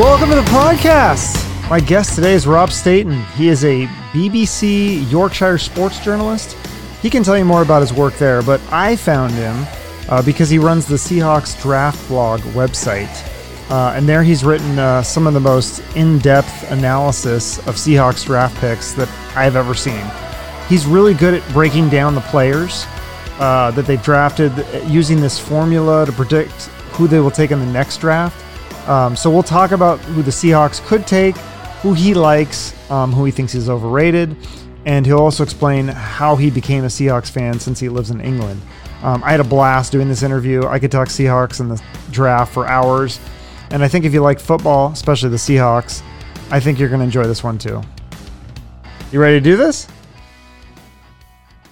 Welcome to the podcast. My guest today is Rob Staton. He is a BBC Yorkshire sports journalist. He can tell you more about his work there, but I found him because he runs the Seahawks Draft Blog website. And there he's written some of the most in-depth analysis of Seahawks draft picks that I've ever seen. He's really good at breaking down the players that they've drafted using this formula to predict who they will take in the next draft. So we'll talk about who the Seahawks could take, who he likes, who he thinks is overrated, and he'll also explain how he became a Seahawks fan since he lives in England. I had a blast doing this interview. I could talk Seahawks and the draft for hours, and I think if you like football, especially the Seahawks, I think you're going to enjoy this one too. You ready to do this?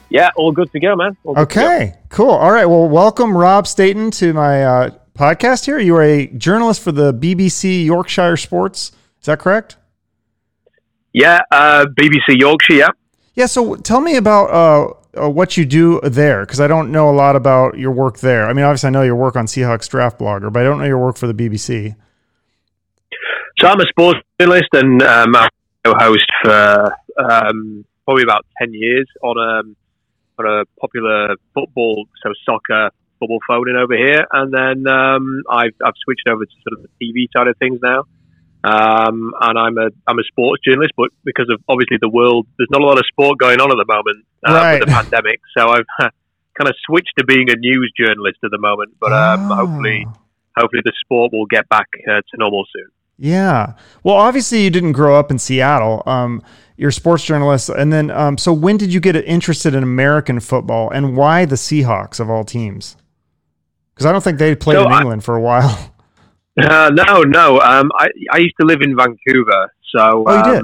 Yeah, all good to go, man. Okay, cool. All right, well, welcome Rob Staton to my podcast here. You are a journalist for the BBC Yorkshire Sports. Is that correct? Yeah, BBC Yorkshire, yeah. Yeah, so tell me about what you do there, because I don't know a lot about your work there. I mean, obviously I know your work on Seahawks Draft Blogger, but I don't know your work for the BBC. So I'm a sports journalist and I'm a host for probably about 10 years on a popular football, so soccer, football phoning over here, and then I've switched over to sort of the TV side of things now, and I'm a sports journalist, but because of obviously the world, there's not a lot of sport going on at the moment with the pandemic, so I've kind of switched to being a news journalist at the moment, but hopefully the sport will get back to normal soon. Yeah. Well, obviously you didn't grow up in Seattle. You're a sports journalist. And then, so when did you get interested in American football and why the Seahawks of all teams? Because I don't think they played in England for a while. No. I used to live in Vancouver. So, I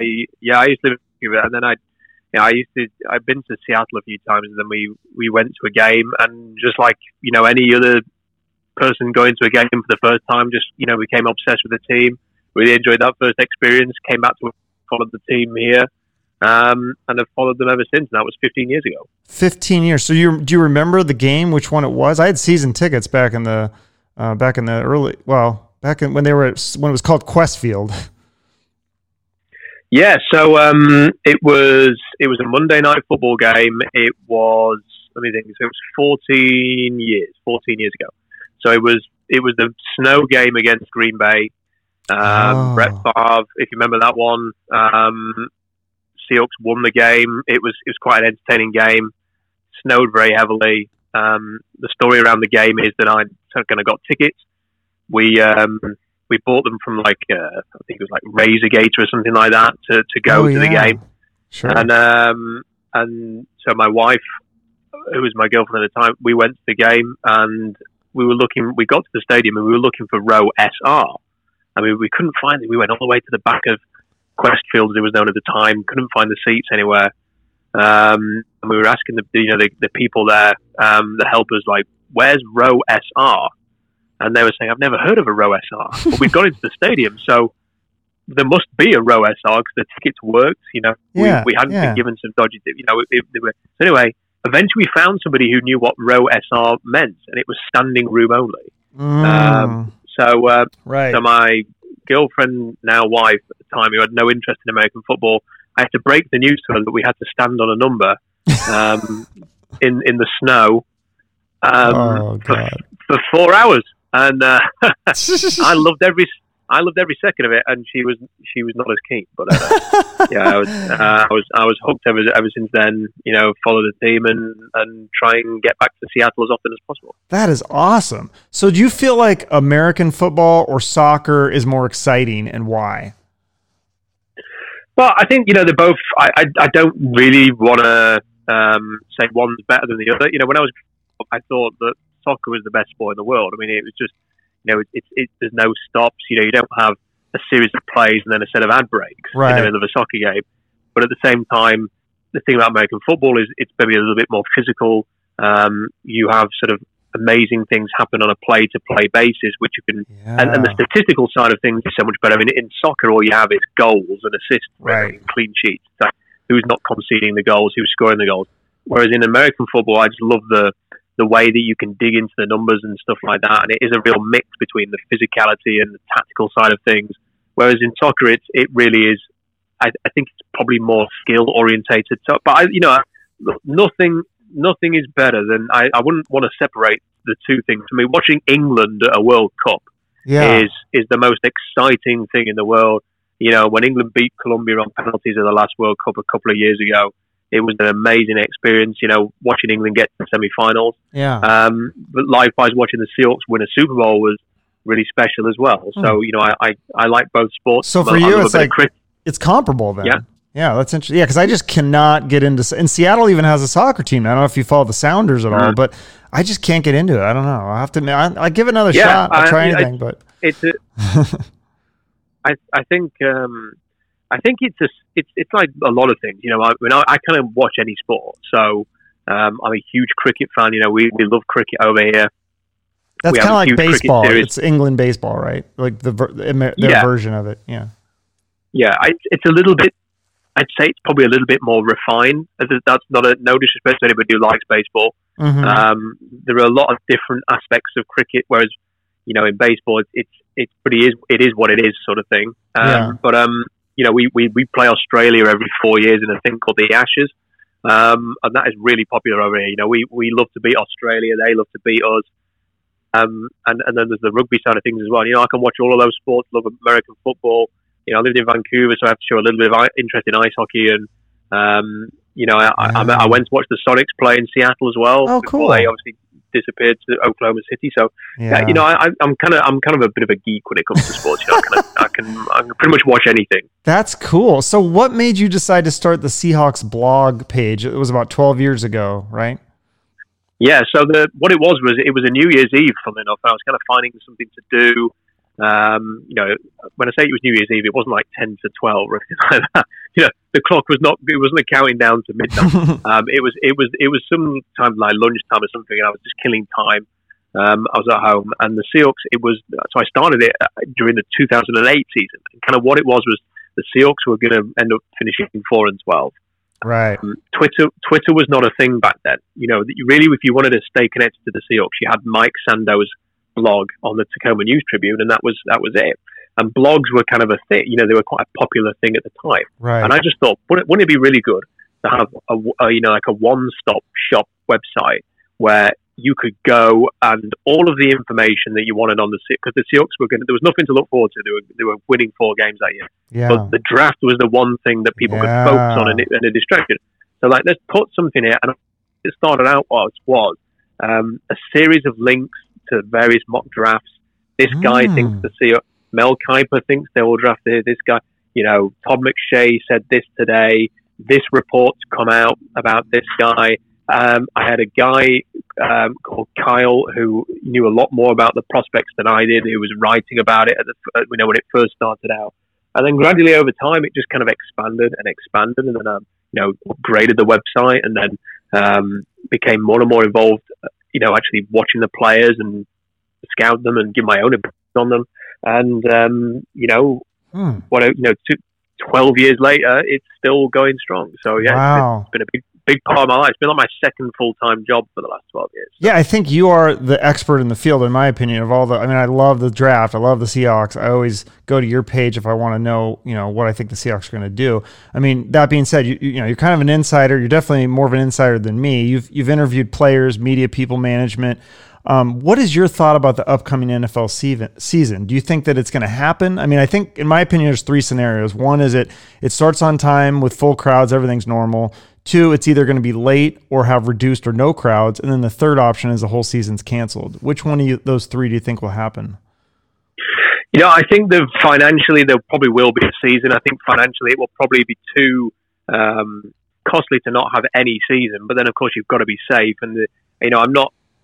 used to live in Vancouver. And then I've been to Seattle a few times, and then we went to a game, and just like, you know, any other person going to a game for the first time, just, you know, became obsessed with the team. Really enjoyed that first experience, came back to followed the team here, and have followed them ever since. And that was 15 years ago. 15 years. So do you remember the game, which one it was? I had season tickets back in the when it was called Qwest Field. Yeah, so it was a Monday night football game. It was, let me think, so it was 14 years ago. So it was the snow game against Green Bay. Brett Favre, if you remember that one, Seahawks won the game. It was quite an entertaining game. Snowed very heavily. The story around the game is that I kind of got tickets. We bought them from like I think it was like Razorgate or something like that to go to the game. Sure. And so my wife, who was my girlfriend at the time, we went to the game, and we got to the stadium and we were looking for row SR. I mean, we couldn't find it. We went all the way to the back of Qwest Field, as it was known at the time. Couldn't find the seats anywhere. And we were asking the people there, the helpers, like, where's row SR? And they were saying, I've never heard of a row SR. But we got into the stadium, so there must be a row SR because the tickets worked. You know, we hadn't been given some dodgy, you know. So anyway, eventually we found somebody who knew what row SR meant, and it was standing room only. So my girlfriend, now wife at the time, who had no interest in American football, I had to break the news to her that we had to stand on a number in the snow for 4 hours, and I loved every second of it. And she was not as keen, but I was hooked ever since then. You know, follow the team and try and get back to Seattle as often as possible. That is awesome. So, do you feel like American football or soccer is more exciting, and why? Well, I think, you know, they're both. I don't really want to say one's better than the other. You know, when I was growing up, I thought that soccer was the best sport in the world. I mean, it was just, you know, there's no stops. You know, you don't have a series of plays and then a set of ad breaks in the middle of a soccer game. But at the same time, the thing about American football is it's maybe a little bit more physical. You have sort of amazing things happen on a play-to-play basis, which you can... Yeah. And the statistical side of things is so much better. I mean, in soccer, all you have is goals and assists, and clean sheets. Like, who's not conceding the goals, who's scoring the goals. Whereas in American football, I just love the the way that you can dig into the numbers and stuff like that. And it is a real mix between the physicality and the tactical side of things. Whereas in soccer, it really is, I think it's probably more skill orientated. So, but nothing is better than, I wouldn't want to separate the two things. I mean, watching England at a World Cup is the most exciting thing in the world. You know, when England beat Colombia on penalties at the last World Cup a couple of years ago, it was an amazing experience, you know, watching England get to the semi-finals. Yeah. But likewise, watching the Seahawks win a Super Bowl was really special as well. So, you know, I like both sports. So for you, it's like, it's comparable then. Yeah. Yeah, that's interesting. Yeah, because I just cannot get into... And Seattle even has a soccer team. I don't know if you follow the Sounders at all, but I just can't get into it. I don't know. I'll have to... I'll give it another shot. I'll try anything, but... It's a, I think it's like a lot of things. You know, I kind of watch any sport. So I'm a huge cricket fan. You know, we love cricket over here. That's kind of like baseball. It's England baseball, right? Like their version of it, yeah. Yeah, it's a little bit... I'd say it's probably a little bit more refined. That's not no disrespect to anybody who likes baseball. Mm-hmm. There are a lot of different aspects of cricket, whereas, you know, in baseball, it is what it is sort of thing. But, you know, we play Australia every 4 years in a thing called the Ashes. And that is really popular over here. You know, we love to beat Australia. They love to beat us. And then there's the rugby side of things as well. You know, I can watch all of those sports, love American football. You know, I lived in Vancouver, so I have to show a little bit of interest in ice hockey. And, you know, I went to watch the Sonics play in Seattle as well. Oh, cool. They obviously disappeared to Oklahoma City. So, you know, I'm kind of a bit of a geek when it comes to sports. You know, I can pretty much watch anything. That's cool. So what made you decide to start the Seahawks blog page? It was about 12 years ago, right? Yeah, so it was a New Year's Eve, funnily enough. I was kind of finding something to do. You know, when I say it was New Year's Eve, it wasn't like 10 to 12 or anything like that. You know, the clock was not, it wasn't counting down to midnight. It was sometime like lunchtime or something, and I was just killing time. I was at home, and the Seahawks, so I started it during the 2008 season. And kind of what it was the Seahawks were going to end up finishing 4-12. Right. Twitter was not a thing back then. You know, really, if you wanted to stay connected to the Seahawks, you had Mike Sando's blog on the Tacoma News Tribune, and that was it. And blogs were kind of a thing, you know, they were quite a popular thing at the time. Right. And I just thought, wouldn't it be really good to have a you know, like a one-stop shop website where you could go and all of the information that you wanted on the because the Seahawks there was nothing to look forward to. They were winning 4 games that year, but the draft was the one thing that people could focus on and a distraction. So like, let's put something here, and it started out was a series of links to various mock drafts. This guy thinks the Seahawks, Mel Kiper thinks they will draft this guy. You know, Todd McShay said this today. This report's come out about this guy. I had a guy called Kyle who knew a lot more about the prospects than I did. He was writing about it when it first started out, and then gradually over time it just kind of expanded, and then you know, upgraded the website, and then became more and more involved. You know, actually watching the players and scout them and give my own opinion on them. And, you know, 12 years later, it's still going strong. So, yeah, it's been a big part of my life. It's been like my second full-time job for the last 12 years. So. Yeah, I think you are the expert in the field, in my opinion, I love the draft. I love the Seahawks. I always go to your page if I want to know, you know, what I think the Seahawks are going to do. I mean, that being said, you know, you're kind of an insider. You're definitely more of an insider than me. You've interviewed players, media people, management. What is your thought about the upcoming NFL season? Do you think that it's going to happen? I mean, I think, in my opinion, there's 3 scenarios. One is it starts on time with full crowds, everything's normal. 2, it's either going to be late or have reduced or no crowds. And then the third option is the whole season's canceled. Which one of those 3 do you think will happen? You know, I think that financially there probably will be a season. I think financially it will probably be too costly to not have any season. But then, of course, you've got to be safe. And, you know,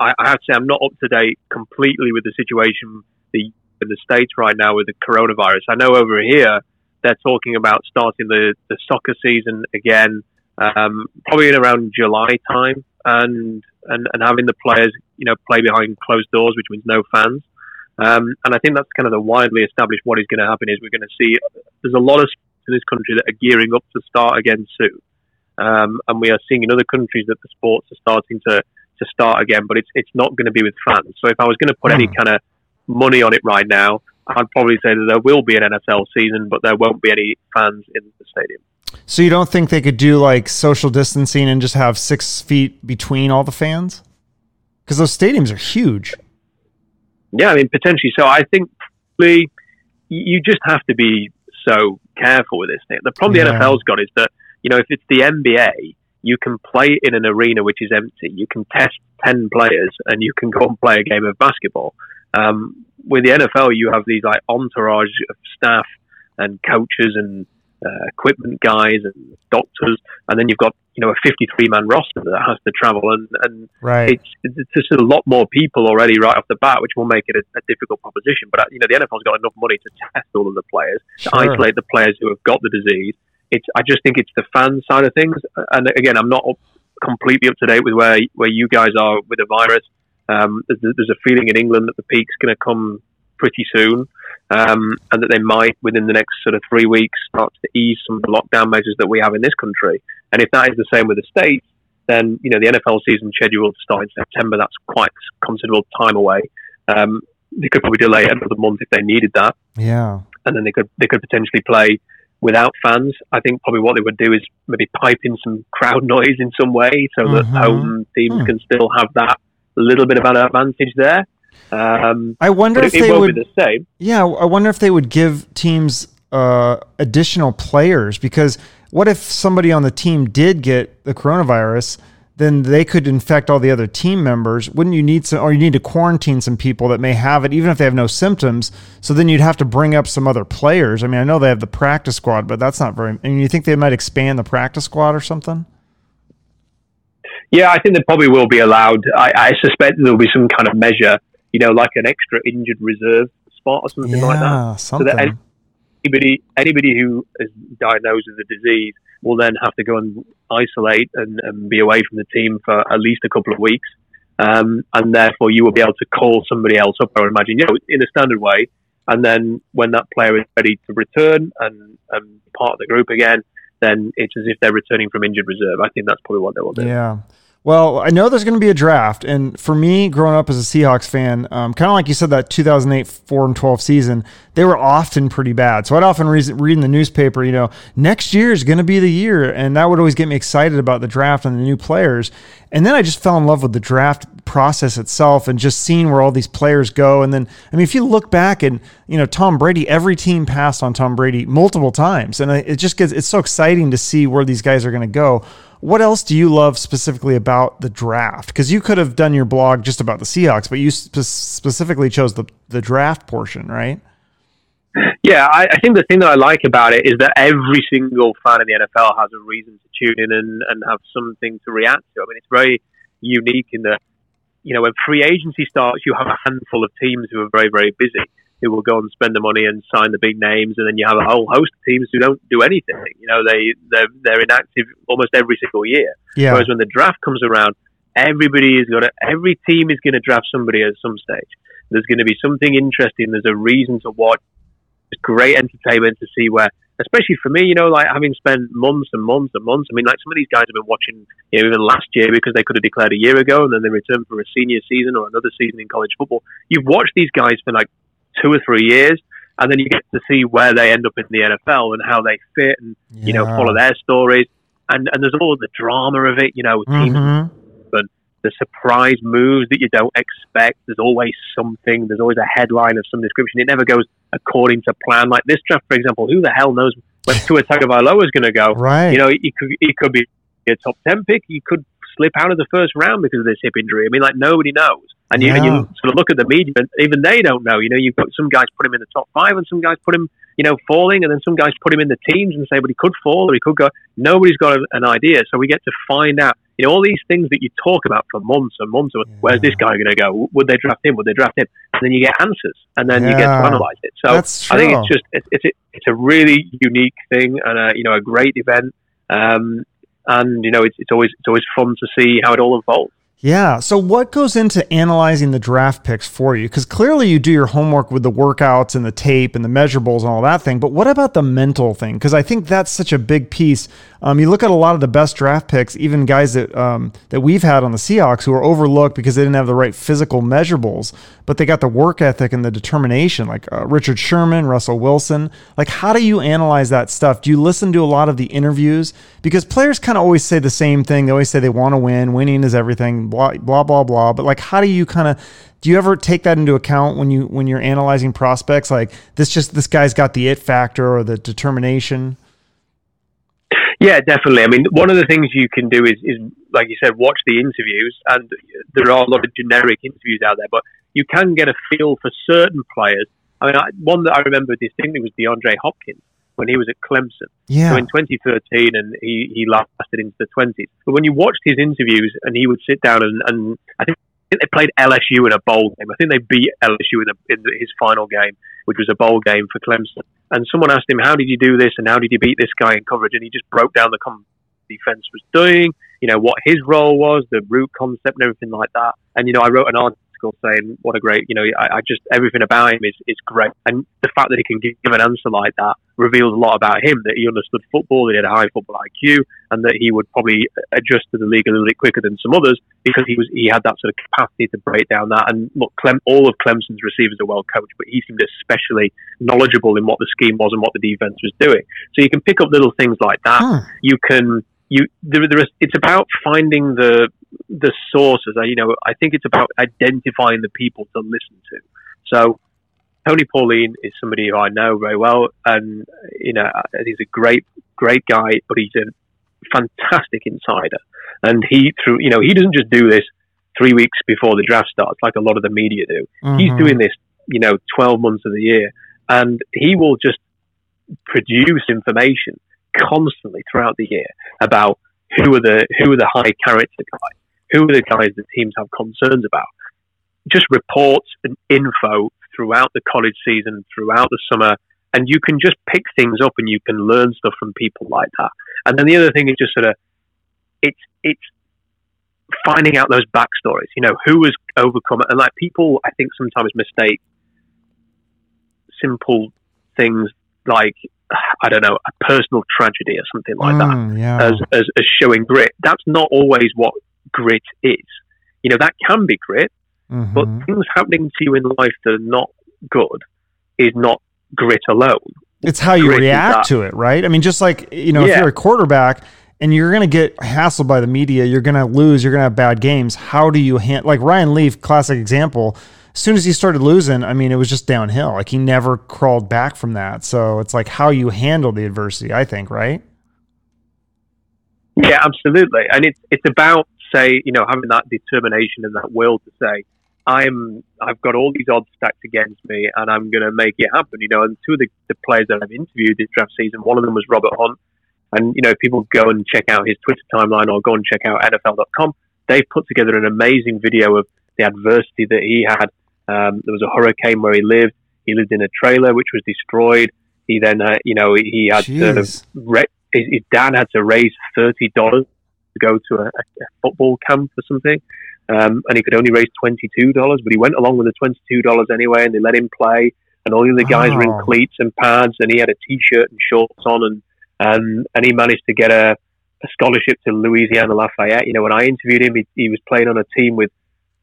I have to say I'm not up to date completely with the situation in the States right now with the coronavirus. I know over here they're talking about starting the soccer season again, probably in around July time, and having the players, you know, play behind closed doors, which means no fans. And I think that's kind of the widely established what is going to happen is we're going to see there's a lot of sports in this country that are gearing up to start again soon, and we are seeing in other countries that the sports are starting to to start again, but it's not going to be with fans. So if I was going to put any kind of money on it right now, I'd probably say that there will be an NFL season, but there won't be any fans in the stadium. So you don't think they could do like social distancing and just have 6 feet between all the fans? Because those stadiums are huge. Yeah, I mean, potentially. So I think probably you just have to be so careful with this thing. The problem the NFL's got is that, you know, if it's the NBA, you can play in an arena which is empty. You can test 10 players and you can go and play a game of basketball. With the NFL, you have these like entourage of staff and coaches and equipment guys and doctors, and then you've got, you know, a 53-man roster that has to travel, and it's just a lot more people already right off the bat, which will make it a difficult proposition. But you know, the NFL's got enough money to test all of the players, to isolate the players who have got the disease. I just think it's the fan side of things, and again, I'm not completely up to date with where you guys are with the virus. There's a feeling in England that the peak's going to come pretty soon, and that they might, within the next sort of 3 weeks, start to ease some of the lockdown measures that we have in this country. And if that is the same with the States, then, you know, the NFL season scheduled to start in September. That's quite considerable time away. They could probably delay another month if they needed that. Yeah. And then they could potentially play without fans. I think probably what they would do is maybe pipe in some crowd noise in some way so that home teams can still have that little bit of an advantage there. I wonder if they would be the same. Yeah, I wonder if they would give teams additional players, because what if somebody on the team did get the coronavirus, then they could infect all the other team members. Wouldn't you need some, or you need to quarantine some people that may have it, even if they have no symptoms? So then you'd have to bring up some other players. I mean, I know they have the practice squad, but that's not very. And you think they might expand the practice squad or something? Yeah, I think they probably will be allowed. I suspect there'll be some kind of measure, you know, like an extra injured reserve spot or something like that. So that anybody who is diagnosed with the disease will then have to go and isolate and be away from the team for at least a couple of weeks. And therefore you will be able to call somebody else up, I would imagine, you know, in a standard way. And then when that player is ready to return and part of the group again, then it's as if they're returning from injured reserve. I think that's probably what they will do. Yeah. Well, I know there's going to be a draft, and for me, growing up as a Seahawks fan, kind of like you said, that 2008 4-12 season, they were often pretty bad. So I'd often read in the newspaper, you know, next year is going to be the year, and that would always get me excited about the draft and the new players. And then I just fell in love with the draft process itself and just seeing where all these players go. And then, I mean, if you look back and, you know, Tom Brady, every team passed on Tom Brady multiple times, and it just gets, it's so exciting to see where these guys are going to go. What else do you love specifically about the draft? Because you could have done your blog just about the Seahawks, but you specifically chose the draft portion, right? Yeah, I think the thing that I like about it is that every single fan in the NFL has a reason to tune in and have something to react to. I mean, it's very unique in that, you know, when free agency starts, you have a handful of teams who are very, very busy, who will go and spend the money and sign the big names, and then you have a whole host of teams who don't do anything. You know, they're inactive almost every single year. Yeah. Whereas when the draft comes around, every team is going to draft somebody at some stage. There's going to be something interesting. There's a reason to watch. It's great entertainment to see where, especially for me, you know, like having spent months and months and months. I mean, like some of these guys have been watching, you know, even last year because they could have declared a year ago, and then they returned for a senior season or another season in college football. You've watched these guys for like 2 or 3 years, and then you get to see where they end up in the NFL and how they fit, and you know, follow their stories, and there's all the drama of it, you know, teams and the surprise moves that you don't expect. There's always something. There's always a headline of some description. It never goes according to plan. Like this draft, for example, who the hell knows where Tua Tagovailoa is going to go? Right? You know, he could be a top 10 pick. He could slip out of the first round because of this hip injury. I mean, like nobody knows. And you sort of look at the media, and even they don't know. You know, you've got some guys put him in the top 5, and some guys put him, you know, falling, and then some guys put him in the teams and say, but he could fall or he could go. Nobody's got an idea. So we get to find out, you know, all these things that you talk about for months and months. Where's this guy going to go? Would they draft him? Would they draft him? And then you get answers, and then you get to analyze it. So that's true. I think it's just it's a really unique thing, and a, you know, a great event, and you know, it's always fun to see how it all unfolds. Yeah. So what goes into analyzing the draft picks for you? Because clearly you do your homework with the workouts and the tape and the measurables and all that thing. But what about the mental thing? Because I think that's such a big piece. You look at a lot of the best draft picks, even guys that we've had on the Seahawks who are overlooked because they didn't have the right physical measurables, but they got the work ethic and the determination, like Richard Sherman, Russell Wilson. Like, how do you analyze that stuff? Do you listen to a lot of the interviews? Because players kind of always say the same thing. They always say they want to win. Winning is everything. Blah, blah, blah, blah. But like, how do you do you ever take that into account when you're analyzing prospects? Like this guy's got the it factor or the determination. Yeah, definitely. I mean, one of the things you can do is like you said, watch the interviews, and there are a lot of generic interviews out there, but you can get a feel for certain players. I mean, one that I remember distinctly was DeAndre Hopkins when he was at Clemson. Yeah. So in 2013, and he lasted into the 20s. But when you watched his interviews, and he would sit down and I think they played LSU in a bowl game. I think they beat LSU in his final game, which was a bowl game for Clemson. And someone asked him, how did you do this and how did you beat this guy in coverage? And he just broke down the defense was doing, what his role was, the route concept and everything like that. And, I wrote an article saying what a great, everything about him is great. And the fact that he can give an answer like that reveals a lot about him, that he understood football, that he had a high football IQ, and that he would probably adjust to the league a little bit quicker than some others because he had that sort of capacity to break down that. And look, all of Clemson's receivers are well coached, but he seemed especially knowledgeable in what the scheme was and what the defense was doing. So you can pick up little things like that. Huh. It's about finding the sources. I think it's about identifying the people to listen to. So Tony Pauline is somebody who I know very well, and he's a great guy, but he's a fantastic insider. And he doesn't just do this 3 weeks before the draft starts like a lot of the media do. Mm-hmm. He's doing this, 12 months of the year, and he will just produce information constantly throughout the year about who are the high character guys, who are the guys that teams have concerns about. Just reports and info throughout the college season, throughout the summer, and you can just pick things up and you can learn stuff from people like that. And then the other thing is just it's finding out those backstories, who has overcome it. And like, people, I think, sometimes mistake simple things like, I don't know, a personal tragedy or something like that as showing grit. That's not always what grit is. That can be grit, mm-hmm. but things happening to you in life that are not good is not grit alone. It's how you react to it, right? I mean, just like, if you're a quarterback and you're going to get hassled by the media, you're going to lose, you're going to have bad games. How do you like Ryan Leaf, classic example. As soon as he started losing, I mean, it was just downhill. Like, he never crawled back from that. So it's like how you handle the adversity, I think, right? Yeah, absolutely. And it's about, say, having that determination and that will to say, I've got all these odds stacked against me and I'm going to make it happen. And two of the players that I've interviewed this draft season, one of them was Robert Hunt. And, people go and check out his Twitter timeline or go and check out NFL.com. They've put together an amazing video of the adversity that he had. There was a hurricane where he lived. He lived in a trailer, which was destroyed. He then, he had sort of his dad had to raise $30 to go to a football camp or something. And he could only raise $22, but he went along with the $22 anyway, and they let him play. And all the other guys were in cleats and pads, and he had a T-shirt and shorts on, and he managed to get a scholarship to Louisiana Lafayette. When I interviewed him, he was playing on a team with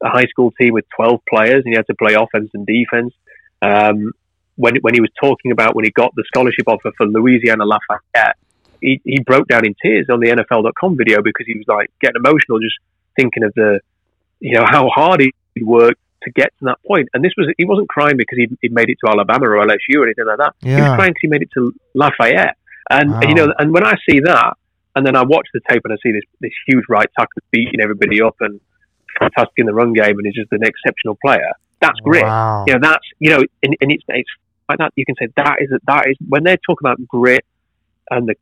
a high school team with 12 players, and he had to play offense and defense. When he was talking about when he got the scholarship offer for Louisiana Lafayette, he broke down in tears on the NFL.com video because he was like getting emotional just thinking of how hard he worked to get to that point. And he wasn't crying because he made it to Alabama or LSU or anything like that. Yeah. He was crying because he made it to Lafayette. And wow. And when I see that, and then I watch the tape and I see this huge right tackle beating everybody up and fantastic in the run game, and is just an exceptional player. That's grit. Wow. And it's like that. You can say that is when they're talking about grit and the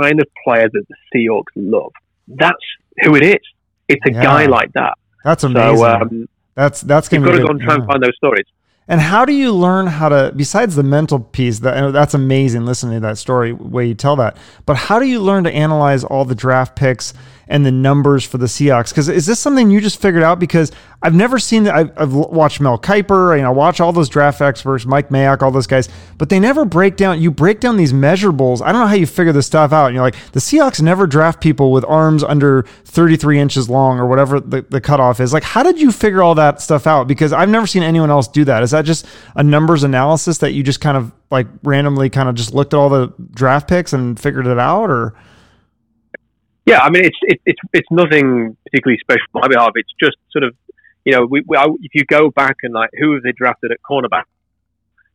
kind of player that the Seahawks love. That's who it is. It's a guy like that. That's amazing. So, that's going to be. You've got to go and try and find those stories. And how do you learn how to, besides the mental piece, that's amazing listening to that story, way you tell that, but how do you learn to analyze all the draft picks and the numbers for the Seahawks? Because is this something you just figured out? Because I've never seen that. I've watched Mel Kiper, and I watch all those draft experts, Mike Mayock, all those guys, but they never break down. You break down these measurables. I don't know how you figure this stuff out. And you're like, the Seahawks never draft people with arms under 33 inches long or whatever the cutoff is. Like, how did you figure all that stuff out? Because I've never seen anyone else do that. Is that just a numbers analysis that you just kind of like randomly kind of just looked at all the draft picks and figured it out? Or yeah, I mean, it's nothing particularly special on my behalf. It's just sort of, you know, if you go back and like, who have they drafted at cornerback?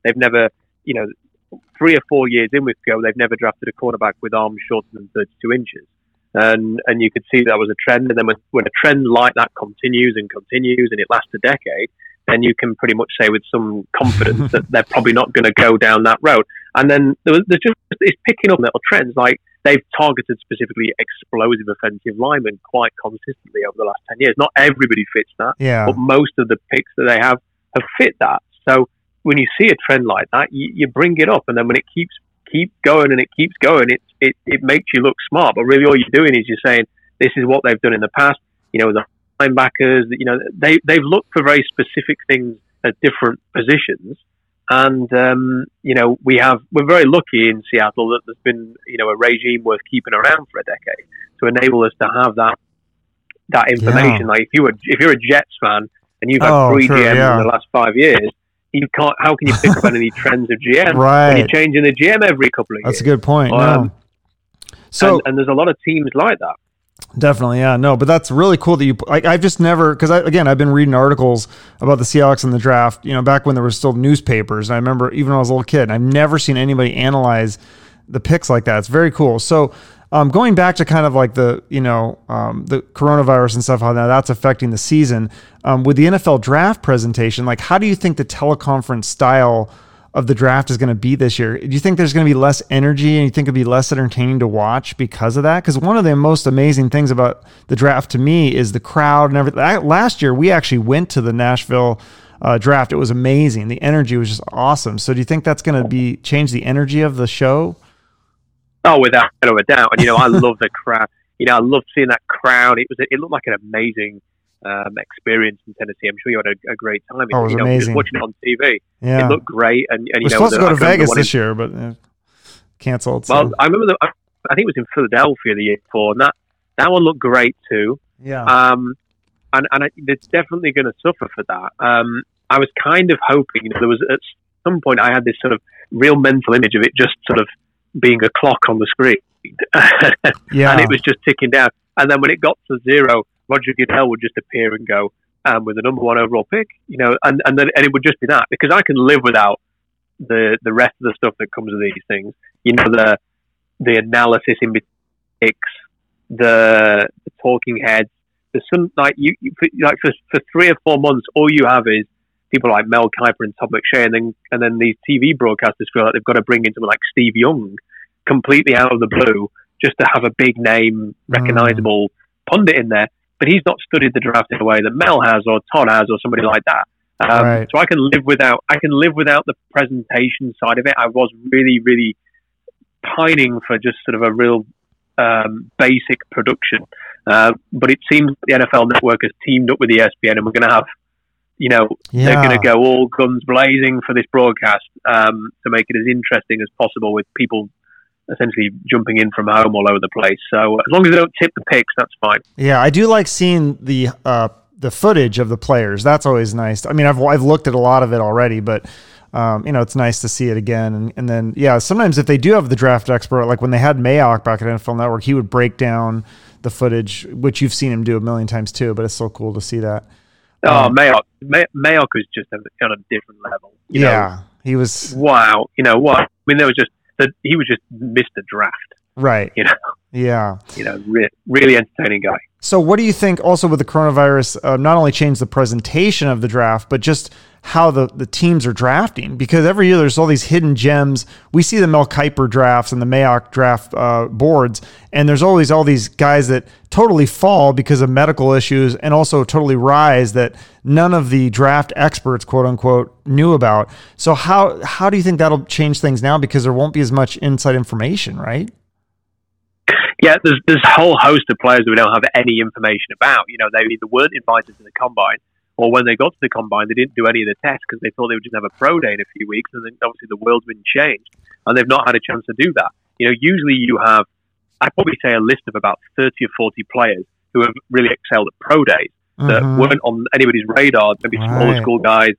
They've never, you know, 3 or 4 years in with go, they've never drafted a cornerback with arms shorter than 32 inches. And you could see that was a trend. And then when a trend like that continues and it lasts a decade, then you can pretty much say with some confidence that they're probably not going to go down that road. And then there's just, it's picking up little trends. Like, they've targeted specifically explosive offensive linemen quite consistently over the last 10 years. Not everybody fits that, but most of the picks that they have fit that. So when you see a trend like that, you bring it up. And then when it keeps going, it makes you look smart. But really all you're doing is you're saying, this is what they've done in the past. You know, the linebackers, you know, they've looked for very specific things at different positions. And, you know, we're very lucky in Seattle that there's been, you know, a regime worth keeping around for a decade to enable us to have that information. Yeah. Like if you're a Jets fan and you've had three GMs in the last 5 years, you can't, how can you pick up on any trends of GM when you're changing the GM every couple of years? That's a good point. So there's a lot of teams like that. Definitely. Yeah, no, but that's really cool that you, like, I've just never, cause I've been reading articles about the Seahawks and the draft, you know, back when there were still newspapers. And I remember even when I was a little kid, and I've never seen anybody analyze the picks like that. It's very cool. So going back to kind of like the, you know, the coronavirus and stuff, how now that's affecting the season with the NFL draft presentation, like how do you think the teleconference style of the draft is going to be this year? Do you think there's going to be less energy and you think it'd be less entertaining to watch because of that? Because one of the most amazing things about the draft to me is the crowd and everything. Last year, we actually went to the Nashville draft. It was amazing. The energy was just awesome. So do you think that's going to be change the energy of the show? Oh, without a doubt. And, you know, I love the crowd. You know, I love seeing that crowd. It looked like an amazing experience in Tennessee. I'm sure you had a great time. Oh, it was amazing. Just watching it on TV. Yeah. It looked great. And you know, supposed to go to Vegas this year, but canceled. Well, so. I remember, I think it was in Philadelphia the year before, and that one looked great too. Yeah. And it's definitely going to suffer for that. I was kind of hoping, you know, there was at some point I had this sort of real mental image of it just sort of being a clock on the screen. Yeah. And it was just ticking down. And then when it got to zero, Roger Goodell would just appear and go, with the number one overall pick, you know, and it would just be that, because I can live without the rest of the stuff that comes with these things, you know, the analysis in between picks, the talking heads, for 3 or 4 months, all you have is people like Mel Kiper and Todd McShay, and then these TV broadcasters feel like they've got to bring in someone like Steve Young, completely out of the blue, just to have a big name, recognizable pundit in there. But he's not studied the draft in a way that Mel has or Todd has or somebody like that. So I can live without the presentation side of it. I was really, really pining for just sort of a real basic production. But it seems the NFL Network has teamed up with ESPN, and we're going to have, you know, they're going to go all guns blazing for this broadcast to make it as interesting as possible with people essentially jumping in from home all over the place. So as long as they don't tip the picks, that's fine. Yeah, I do like seeing the footage of the players. That's always nice. I mean, I've looked at a lot of it already, but you know, it's nice to see it again. And then, yeah, sometimes if they do have the draft expert, like when they had Mayock back at NFL Network, he would break down the footage, which you've seen him do a million times too, but it's still cool to see that. Mayock was just on a different level. You know, he was... Wow. You know what? I mean, there was just... that he was just missed the draft. Right. You know? Yeah. You know, really entertaining guy. So what do you think also with the coronavirus, not only changed the presentation of the draft, but just how the teams are drafting? Because every year there's all these hidden gems. We see the Mel Kiper drafts and the Mayock draft boards, and there's always all these guys that totally fall because of medical issues and also totally rise that none of the draft experts, quote unquote, knew about. So how do you think that'll change things now? Because there won't be as much inside information, right? Yeah, there's a whole host of players that we don't have any information about. You know, they either weren't invited to the combine, or when they got to the combine, they didn't do any of the tests because they thought they would just have a pro day in a few weeks, and then obviously the world's been changed, and they've not had a chance to do that. You know, usually you have, I'd probably say, a list of about 30 or 40 players who have really excelled at pro days that weren't on anybody's radar, maybe smaller school guys,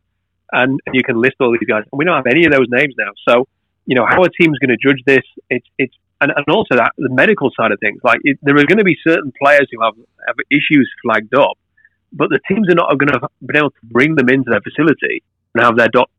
and you can list all these guys. And we don't have any of those names now. So, you know, how a team's going to judge this, and also that the medical side of things. Like, there are going to be certain players who have issues flagged up, but the teams are not going to have been able to bring them into their facility and have their doctor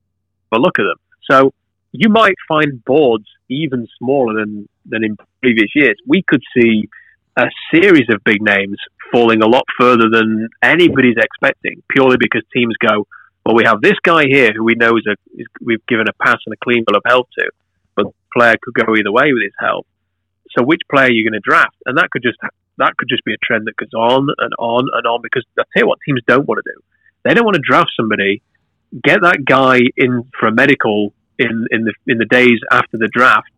look at them. So you might find boards even smaller than in previous years. We could see a series of big names falling a lot further than anybody's expecting, purely because teams go, well, we have this guy here who we know we've given a pass and a clean bill of health to, but the player could go either way with his health. So which player are you going to draft? And that could just be a trend that goes on and on and on, because I tell you what teams don't want to do. They don't want to draft somebody, get that guy in for a medical in the days after the draft,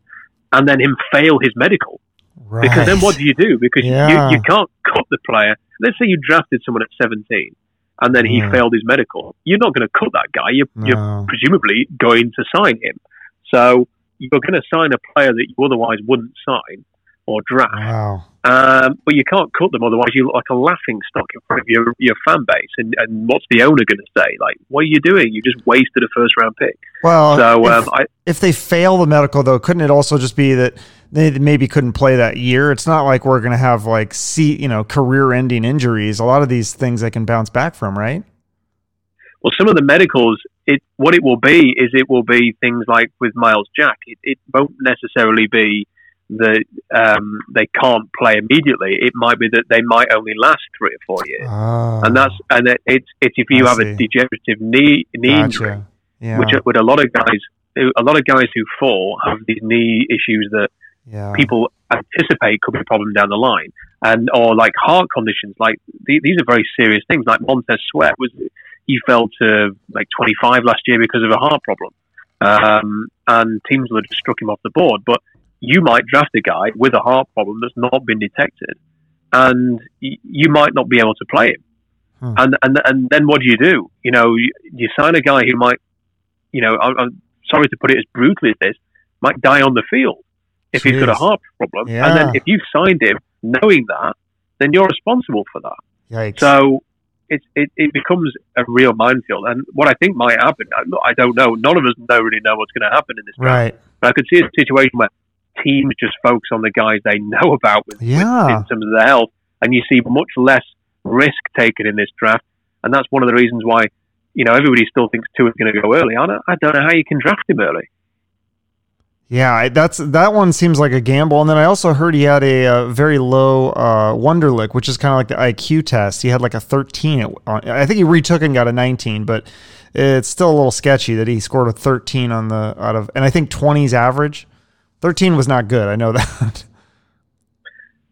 and then him fail his medical. Right. Because then what do you do? Because you can't cut the player. Let's say you drafted someone at 17 and then he failed his medical. You're not going to cut that guy. You're presumably going to sign him. So you're going to sign a player that you otherwise wouldn't sign or draft. Wow. But you can't cut them, otherwise you look like a laughing stock in front of your fan base. And what's the owner going to say? Like, what are you doing? You just wasted a first-round pick. Well, so, if they fail the medical, though, couldn't it also just be that they maybe couldn't play that year? It's not like we're going to have, like, career-ending injuries. A lot of these things they can bounce back from, right? Well, some of the medicals, it will be things like with Miles Jack. It won't necessarily be that they can't play immediately. It might be that they might only last 3 or 4 years, and it's if you have a degenerative knee injury, which with a lot of guys who fall have these knee issues that people anticipate could be a problem down the line, and or like heart conditions. Like these are very serious things. Like Montez Sweat he fell to like 25 last year because of a heart problem, and teams would have struck him off the board, but you might draft a guy with a heart problem that's not been detected, and you might not be able to play him. And then what do? You know, you sign a guy who might, you know, I'm sorry to put it as brutally as this, might die on the field if he's got a heart problem. Yeah. And then if you've signed him knowing that, then you're responsible for that. Yikes. So it becomes a real minefield. And what I think might happen, I don't know. None of us really know what's going to happen in this draft. Right. But I could see a situation where teams just focus on the guys they know about with in terms of their health, and you see much less risk taken in this draft. And that's one of the reasons why, you know, everybody still thinks Tua's going to go early. I don't know how you can draft him early. Yeah, that one seems like a gamble. And then I also heard he had a very low Wonderlic, which is kind of like the IQ test. He had like a 13. I think he retook and got a 19, but it's still a little sketchy that he scored a 13 on the out of, and I think 20's average. 13 was not good. I know that.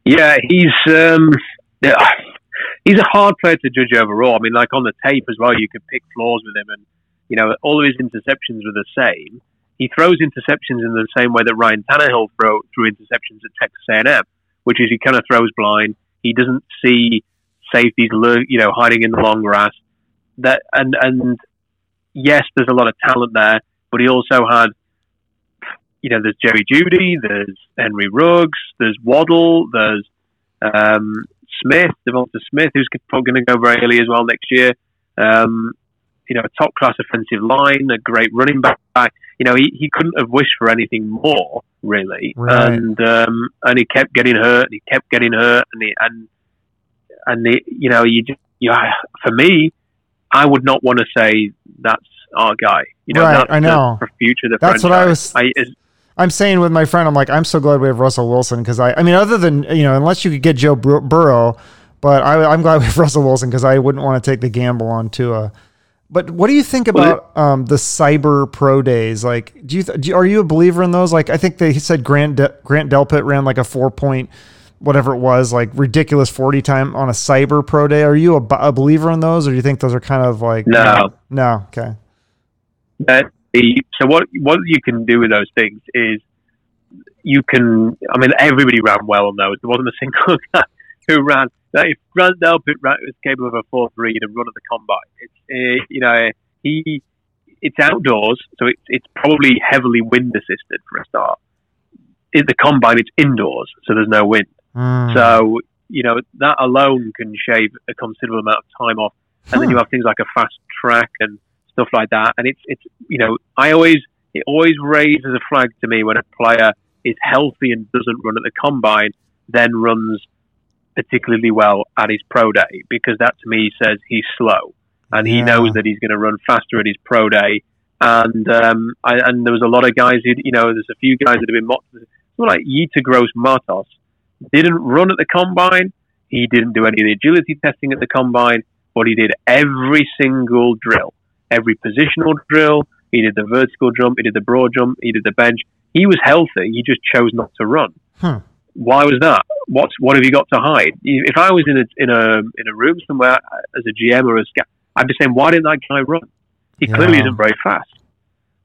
Yeah, he's a hard player to judge overall. I mean, like on the tape as well, you could pick flaws with him, and you know all of his interceptions were the same. He throws interceptions in the same way that Ryan Tannehill threw interceptions at Texas A&M, which is he kind of throws blind. He doesn't see safeties, you know, hiding in the long grass. That and yes, there's a lot of talent there, but he also had. You know, there's Jerry Jeudy, there's Henry Ruggs, there's Waddle, there's Devonta Smith, who's probably going to go very early as well next year. You know, a top-class offensive line, a great running back. You know, he couldn't have wished for anything more, really. Right. And he kept getting hurt, for me, I would not want to say that's our guy. You know, right, I know. For future, the that's franchise. What I was. I'm saying with my friend, I'm like, I'm so glad we have Russell Wilson because I mean, other than, you know, unless you could get Joe Burrow, but I'm glad we have Russell Wilson because I wouldn't want to take the gamble on Tua. But what do you think about the cyber pro days? Like, are you a believer in those? Like, I think they said Grant Delpit ran like a 4-point, whatever it was, like ridiculous 40 time on a cyber pro day. Are you a believer in those, or do you think those are kind of like no? Okay. So what you can do with those things is you can, I mean, everybody ran well on those. There wasn't a single guy who ran. Like, if Grant Delpit was capable of a 4.3 and a run of the combine, it's, you know, it's outdoors, so it's probably heavily wind assisted for a start. In the combine, it's indoors, so there's no wind. So, you know, that alone can shave a considerable amount of time off. And then you have things like a fast track and stuff like that. And it's you know, it always raises a flag to me when a player is healthy and doesn't run at the combine, then runs particularly well at his pro day, because that to me says he's slow. And he knows that he's going to run faster at his pro day. And and there was a lot of guys who, you know, there's a few guys that have been mocked. Someone like Yeter Gross-Matos didn't run at the combine. He didn't do any of the agility testing at the combine, but he did every single drill, every positional drill. He did the vertical jump. He did the broad jump. He did the bench. He was healthy. He just chose not to run. Why was that? What have you got to hide? If I was in a room somewhere as a GM or a scout, I'd be saying, why didn't that guy run? He clearly isn't very fast,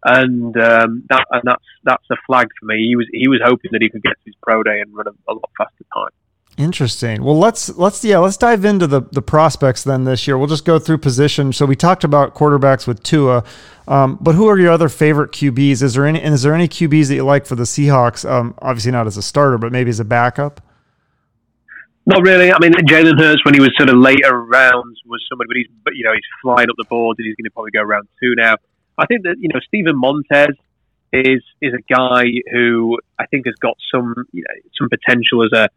and that's a flag for me. He was hoping that he could get to his pro day and run a lot faster time. Interesting. Well, let's dive into the prospects then this year. We'll just go through position. So we talked about quarterbacks with Tua, but who are your other favorite QBs? Is there any QBs that you like for the Seahawks? Obviously not as a starter, but maybe as a backup. Not really. I mean, Jalen Hurts, when he was sort of later rounds, was somebody, but you know, he's flying up the board and he's going to probably go round 2 now. I think that, you know, Steven Montez is a guy who I think has got some potential as a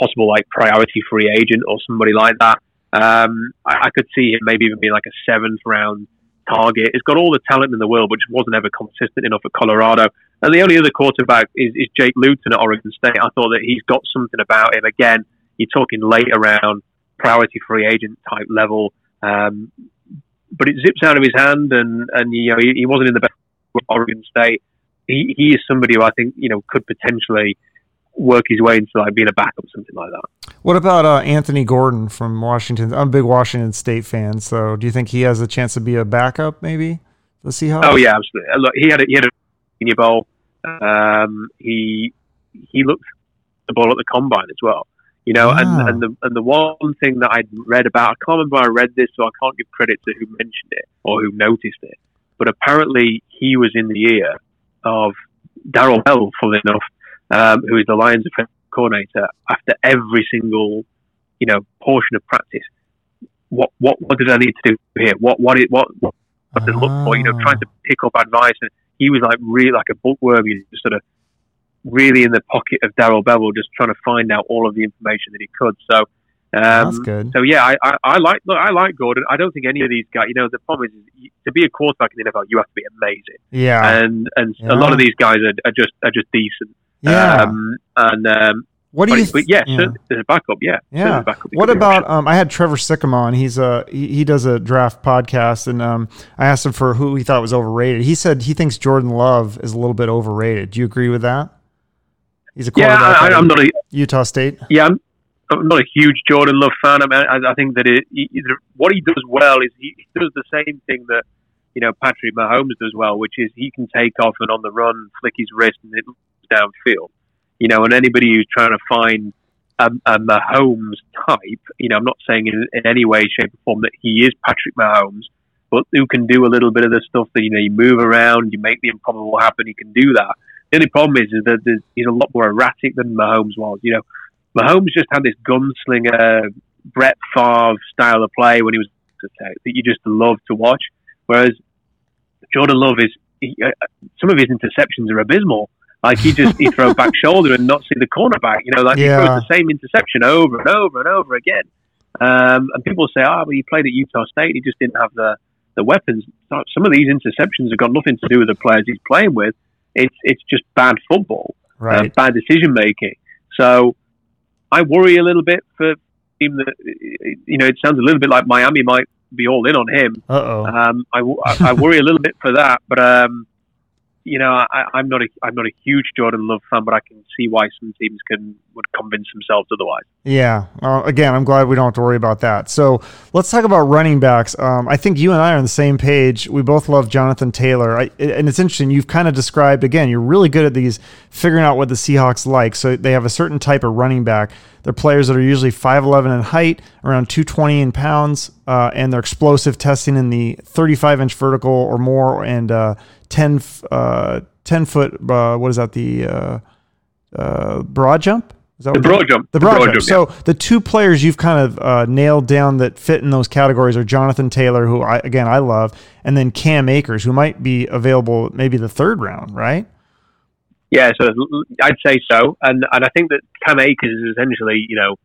possible like priority free agent or somebody like that. I could see him maybe even being like a 7th round target. He's got all the talent in the world, which wasn't ever consistent enough at Colorado. And the only other quarterback is Jake Luton at Oregon State. I thought that he's got something about him. Again, you're talking late around priority free agent type level, but it zips out of his hand, and you know he wasn't in the best with Oregon State. He is somebody who I think, you know, could potentially work his way into like being a backup, something like that. What about Anthony Gordon from Washington? I'm a big Washington State fan, so do you think he has a chance to be a backup maybe? Let's see how. Oh yeah, absolutely. Look, he had a Senior Bowl. He looked the ball at the combine as well. You know, and the one thing that I'd read about, I can't remember I read this, so I can't give credit to who mentioned it or who noticed it. But apparently he was in the ear of Darrell Bell, funnily enough, who is the Lions defensive coordinator, after every single, you know, portion of practice. What did I need to do here? What did I look for? You know, trying to pick up advice, and he was like really like a bookworm, you know, just sort of really in the pocket of Darrell Bevell, just trying to find out all of the information that he could. So, that's good. So yeah, I like Gordon. I don't think any of these guys, you know, the problem is to be a quarterback in the NFL, you have to be amazing. Yeah. And a lot of these guys are just decent. Yeah. There's a backup. Yeah. Backup. What about, I had Trevor Sycamore. He does a draft podcast, and I asked him for who he thought was overrated. He said he thinks Jordan Love is a little bit overrated. Do you agree with that? He's a quarterback. Yeah, I'm not a Utah State. Yeah, I'm not a huge Jordan Love fan. I mean, I think that what he does well is he does the same thing that, you know, Patrick Mahomes does well, which is he can take off and on the run, flick his wrist, and it downfield. You know, and anybody who's trying to find a Mahomes type, you know, I'm not saying in any way, shape, or form that he is Patrick Mahomes, but who can do a little bit of the stuff that, you know, you move around, you make the improbable happen, he can do that. The only problem is that he's a lot more erratic than Mahomes was. You know, Mahomes just had this gunslinger, Brett Favre style of play when he was that you just love to watch. Whereas Jordan Love some of his interceptions are abysmal. Like he throws back shoulder and not see the cornerback. You know, like he throws the same interception over and over and over again. And people say, but he played at Utah State. He just didn't have the weapons. Some of these interceptions have got nothing to do with the players he's playing with. It's just bad football, right? Bad decision making. So I worry a little bit for him. That, you know, it sounds a little bit like Miami might be all in on him. I worry a little bit for that, but you know, I'm not a huge Jordan Love fan, but I can see why some teams would convince themselves otherwise. Yeah. Again, I'm glad we don't have to worry about that. So let's talk about running backs. I think you and I are on the same page. We both love Jonathan Taylor. And it's interesting. You've kind of described, again, you're really good at these, figuring out what the Seahawks like. So they have a certain type of running back. They're players that are usually 5'11" in height, around 220 in pounds, and they're explosive, testing in the 35-inch vertical or more, and 10-foot, what is that, the broad jump? Is that the broad jump. So the two players you've kind of nailed down that fit in those categories are Jonathan Taylor, who, I love, and then Cam Akers, who might be available maybe the third round, right? Yeah, so I'd say so. And I think that Cam Akers is essentially, you know,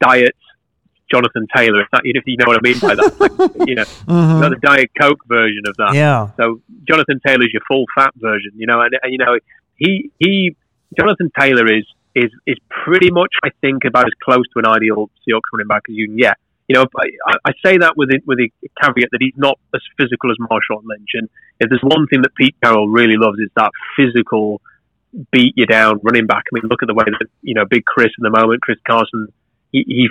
diet Jonathan Taylor, if you know what I mean by that. Like, you know, mm-hmm. Not the Diet Coke version of that. Yeah. So Jonathan Taylor's your full-fat version, you know. And you know, he Jonathan Taylor is pretty much, I think, about as close to an ideal Seahawks running back as you can get. You know, I say that with a caveat that he's not as physical as Marshawn Lynch. And if there's one thing that Pete Carroll really loves, is that physical, beat-you-down running back. I mean, look at the way that, you know, Big Chris at the moment, Chris Carson, he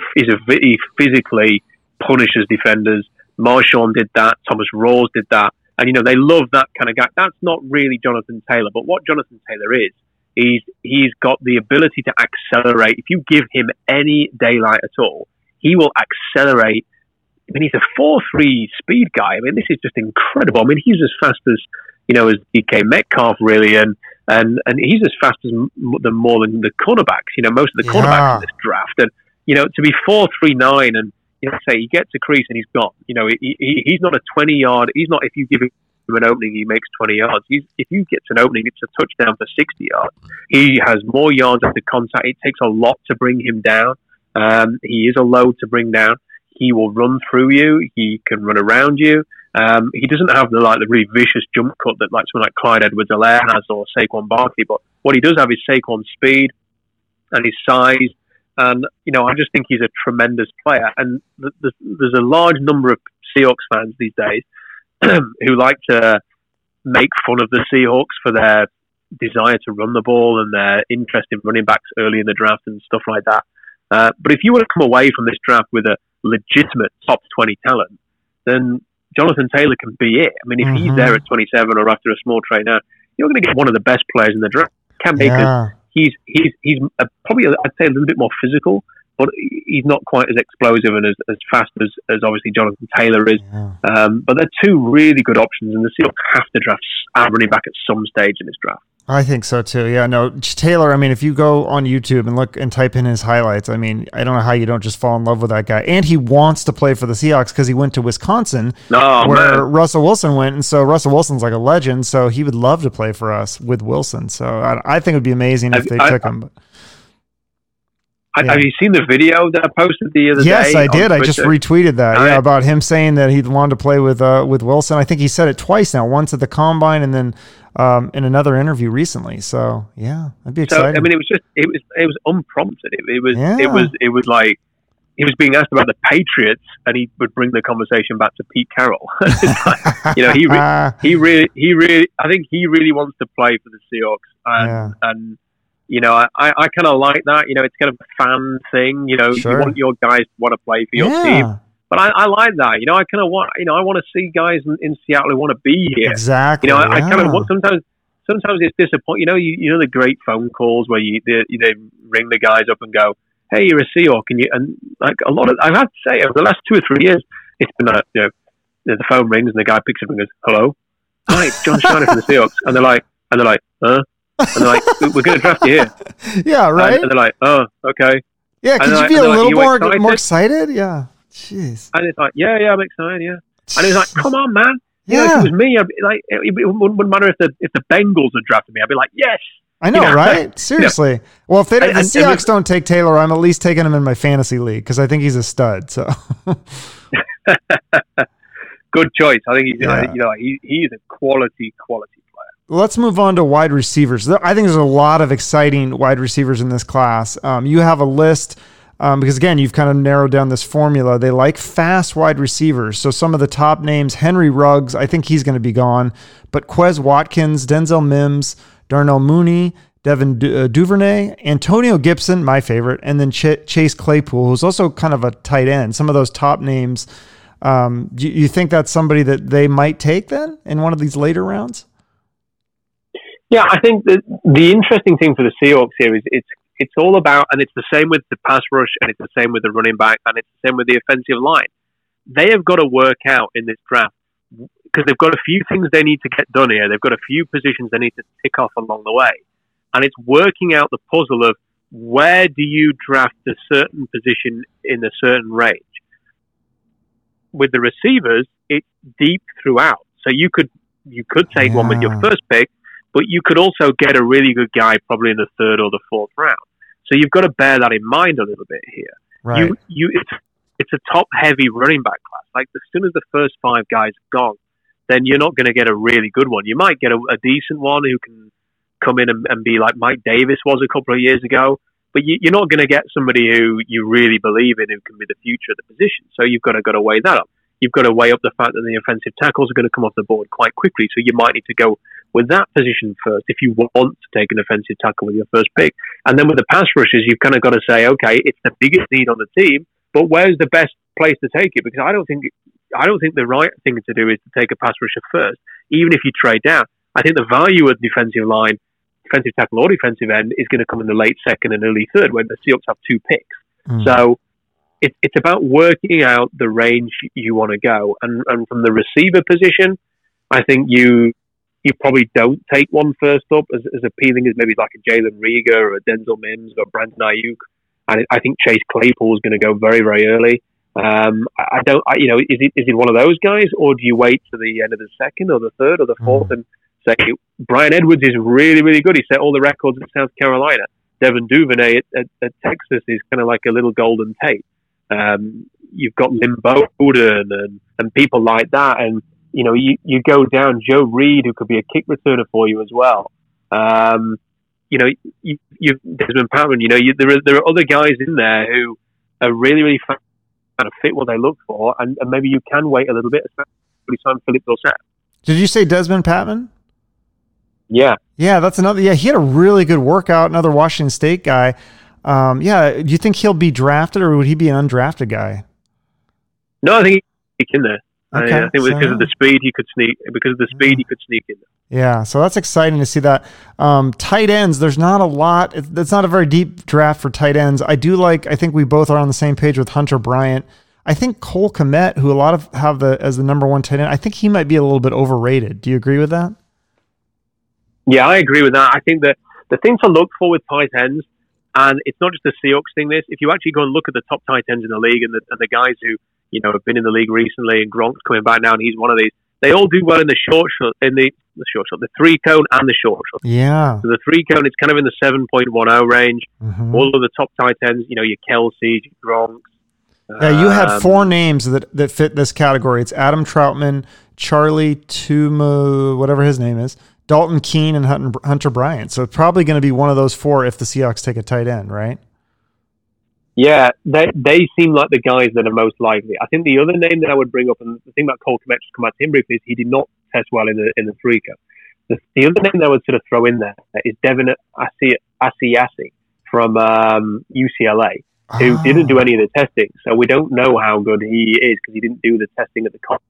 physically punishes defenders. Marshawn did that. Thomas Rawls did that. And, you know, they love that kind of guy. That's not really Jonathan Taylor. But what Jonathan Taylor is he's got the ability to accelerate. If you give him any daylight at all, he will accelerate. I mean, he's a 4.3 speed guy. I mean, this is just incredible. I mean, he's as fast as, you know, as DK Metcalf, really, and he's as fast as more than the cornerbacks. You know, most of the cornerbacks in this draft, and you know, to be 4.39, and you know, say he gets a crease and he's gone. You know, he's not a 20-yard. He's not, if you give him an opening, he makes 20 yards. If you get an opening, it's a touchdown for 60 yards. He has more yards after contact. It takes a lot to bring him down. He is a load to bring down. He will run through you. He can run around you. He doesn't have the really vicious jump cut that like someone like Clyde Edwards-Helaire has, or Saquon Barkley. But what he does have is Saquon's speed and his size. And you know, I just think he's a tremendous player. And there's a large number of Seahawks fans these days who like to make fun of the Seahawks for their desire to run the ball and their interest in running backs early in the draft and stuff like that. But if you were to come away from this draft with a legitimate top 20 talent, then Jonathan Taylor can be it. I mean, if he's there at 27 or after a small trade now, you're going to get one of the best players in the draft. Cam Akers, he's probably, I'd say, a little bit more physical, but he's not quite as explosive and as fast as obviously Jonathan Taylor is. Yeah. But they're two really good options, and the Seahawks have to draft a running back at some stage in this draft. I think so too. Yeah, no, Taylor, I mean, if you go on YouTube and look and type in his highlights, I mean, I don't know how you don't just fall in love with that guy. And he wants to play for the Seahawks because he went to Wisconsin where Russell Wilson went. And so Russell Wilson's like a legend. So he would love to play for us with Wilson. So I think it would be amazing if they took him. Yeah. Have you seen the video that I posted the other day? Yes, I did. I just retweeted that about him saying that he wanted to play with Wilson. I think he said it twice now, once at the Combine and then in another interview recently. So yeah, that'd be exciting. So, I mean, it was unprompted. It was like he was being asked about the Patriots, and he would bring the conversation back to Pete Carroll. You know, he really I think he really wants to play for the Seahawks, and you know, I kind of like that. You know, it's kind of a fan thing. You know, you want your guys to want to play for your team. But I like that. You know, I kind of want, you know, I want to see guys in Seattle who want to be here. Exactly. You know, I kind of want, sometimes it's disappointing. You know, you know the great phone calls where they ring the guys up and go, hey, you're a Seahawk. And like a lot of, I've had to say, over the last 2 or 3 years, it's been like, you know, the phone rings and the guy picks up and goes, hello? Hi, John Schneider from the Seahawks. And they're like, huh? And they're like, we're going to draft you here. Yeah, right? And they're like, oh, okay. Yeah, could you be a little more excited? Yeah. Jeez. And it's like, yeah, I'm excited, yeah. And it's like, come on, man. Yeah. You know, if it was me, I'd be like, it wouldn't matter if the Bengals had drafted me. I'd be like, yes. I know, you know, right? Like, seriously. You know. Well, if the Seahawks don't take Taylor, I'm at least taking him in my fantasy league because I think he's a stud. So. Good choice. I think he's, you know, he's a quality. Let's move on to wide receivers. I think there's a lot of exciting wide receivers in this class. You have a list Because again, you've kind of narrowed down this formula. They like fast wide receivers. So some of the top names, Henry Ruggs, I think he's going to be gone. But Quez Watkins, Denzel Mims, Darnell Mooney, Devin Duvernay, Antonio Gibson, my favorite, and then Chase Claypool, who's also kind of a tight end. Some of those top names. Do you think that's somebody that they might take then in one of these later rounds? Yeah, I think that the interesting thing for the Seahawks here is it's all about, and it's the same with the pass rush, and it's the same with the running back, and it's the same with the offensive line. They have got to work out in this draft because they've got a few things they need to get done here. They've got a few positions they need to tick off along the way. And it's working out the puzzle of where do you draft a certain position in a certain range. With the receivers, it's deep throughout. So you could take one with your first pick, but you could also get a really good guy probably in the third or the fourth round. So you've got to bear that in mind a little bit here. Right. It's a top-heavy running back class. Like, as soon as the first five guys are gone, then you're not going to get a really good one. You might get a decent one who can come in and be like Mike Davis was a couple of years ago, but you're not going to get somebody who you really believe in who can be the future of the position. So you've got to weigh that up. You've got to weigh up the fact that the offensive tackles are going to come off the board quite quickly, so you might need to go with that position first if you want to take an offensive tackle with your first pick. And then with the pass rushes, you've kind of got to say, okay, it's the biggest need on the team, but where's the best place to take it? Because I don't think the right thing to do is to take a pass rusher first, even if you trade down. I think the value of the defensive line, defensive tackle or defensive end, is going to come in the late second and early third when the Seahawks have two picks. Mm. So it's about working out the range you want to go. And from the receiver position, I think you probably don't take one first up as appealing as maybe like a Jalen Reagor or a Denzel Mims or Brandon Ayuk. And I think Chase Claypool is going to go very, very early. Is it one of those guys, or do you wait to the end of the second or the third or the fourth and say Brian Edwards is really, really good. He set all the records in South Carolina. Devin Duvernay at Texas is kind of like a little Golden Tate. You've got Lynn Bowden and people like that, and you go down Joe Reed, who could be a kick returner for you as well. You've Desmond Patman. There are other guys in there who are really, really fast, kind of fit what they look for, and maybe you can wait a little bit, especially time Philip Dorsett. Did you say Desmond Patman? Yeah, that's another. Yeah, he had a really good workout. Another Washington State guy. Do you think he'll be drafted, or would he be an undrafted guy? No, I think he's in there. Okay, I think because of the speed, he could sneak in there. Yeah, so that's exciting to see that. Tight ends, there's not a lot. It's not a very deep draft for tight ends. I think we both are on the same page with Hunter Bryant. I think Cole Kmet, who a lot of have as the number one tight end, I think he might be a little bit overrated. Do you agree with that? Yeah, I agree with that. I think that the thing to look for with tight ends, and it's not just the Seahawks thing, this, if you actually go and look at the top tight ends in the league and the guys who have been in the league recently, and Gronk's coming back now, and he's one of these. They all do well in the short shot, the three cone and the short shot. Yeah. So the three cone, it's kind of in the 7.10 range. Mm-hmm. All of the top tight ends, your Kelsey, your Gronk. Yeah, you had four names that fit this category. It's Adam Troutman, Charlie Tumu, whatever his name is, Dalton Keene, and Hunter Bryant. So it's probably going to be one of those four if the Seahawks take a tight end, right? Yeah, they seem like the guys that are most likely. I think the other name that I would bring up, and the thing about Cole Kmet just come out to him briefly, is he did not test well in the three cup. The other name that I would sort of throw in there is Devin Asiasi from UCLA, who didn't do any of the testing. So we don't know how good he is because he didn't do the testing at the college.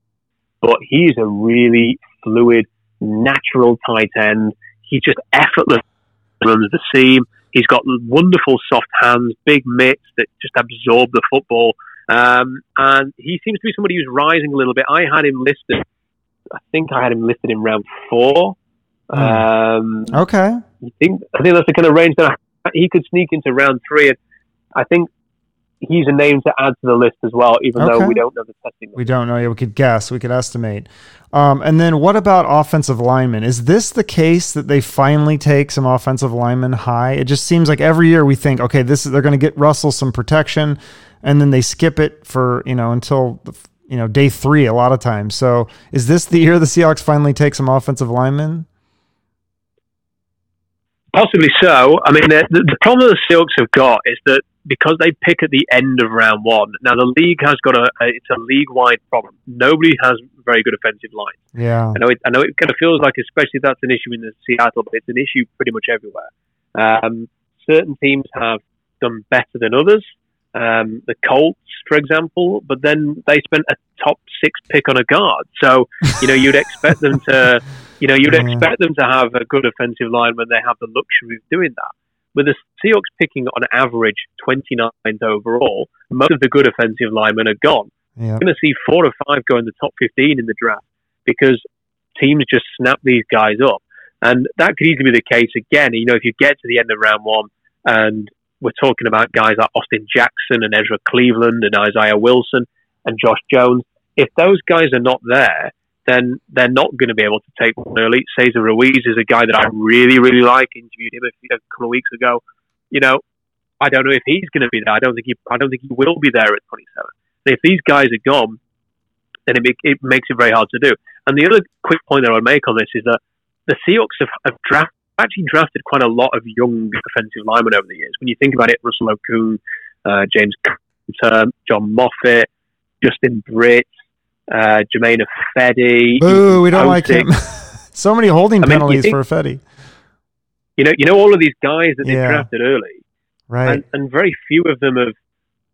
But he's a really fluid, natural tight end. He just effortlessly runs the seam. He's got wonderful soft hands, big mitts that just absorb the football. And he seems to be somebody who's rising a little bit. I had him listed in round 4. Okay. I think that's the kind of range that he could sneak into round 3. And I think he's a name to add to the list as well, even though we don't know the testing. We don't know. Yeah, we could guess. We could estimate. And then what about offensive linemen? Is this the case that they finally take some offensive linemen high? It just seems like every year we think, okay, they're going to get Russell some protection, and then they skip it for, until, day 3 a lot of times. So is this the year the Seahawks finally take some offensive linemen? Possibly so. I mean, the problem the Seahawks have got is that because they pick at the end of round one, now the league has got it's a league-wide problem. Nobody has very good offensive lines. Yeah. I know it kind of feels like, especially that's an issue in the Seattle, but it's an issue pretty much everywhere. Certain teams have done better than others. The Colts, for example, but then they spent a top six pick on a guard. So, you'd expect them to... expect them to have a good offensive line when they have the luxury of doing that. With the Seahawks picking on average 29th overall, most of the good offensive linemen are gone. Yeah. You're going to see 4 or 5 go in the top 15 in the draft because teams just snap these guys up. And that could easily be the case again. If you get to the end of round one and we're talking about guys like Austin Jackson and Ezra Cleveland and Isaiah Wilson and Josh Jones, if those guys are not there, then they're not going to be able to take one early. Cesar Ruiz is a guy that I really, really like. Interviewed him a couple of weeks ago. I don't know if he's going to be there. I don't think he will be there at 27. So if these guys are gone, then it makes it very hard to do. And the other quick point that I would make on this is that the Seahawks have actually drafted quite a lot of young offensive linemen over the years. When you think about it, Russell Okung, James Carter, John Moffitt, Justin Britt, Jermaine Fedi. Boo, we don't like him. So many holding penalties for Fedi. All of these guys that they drafted early. Right. And very few of them have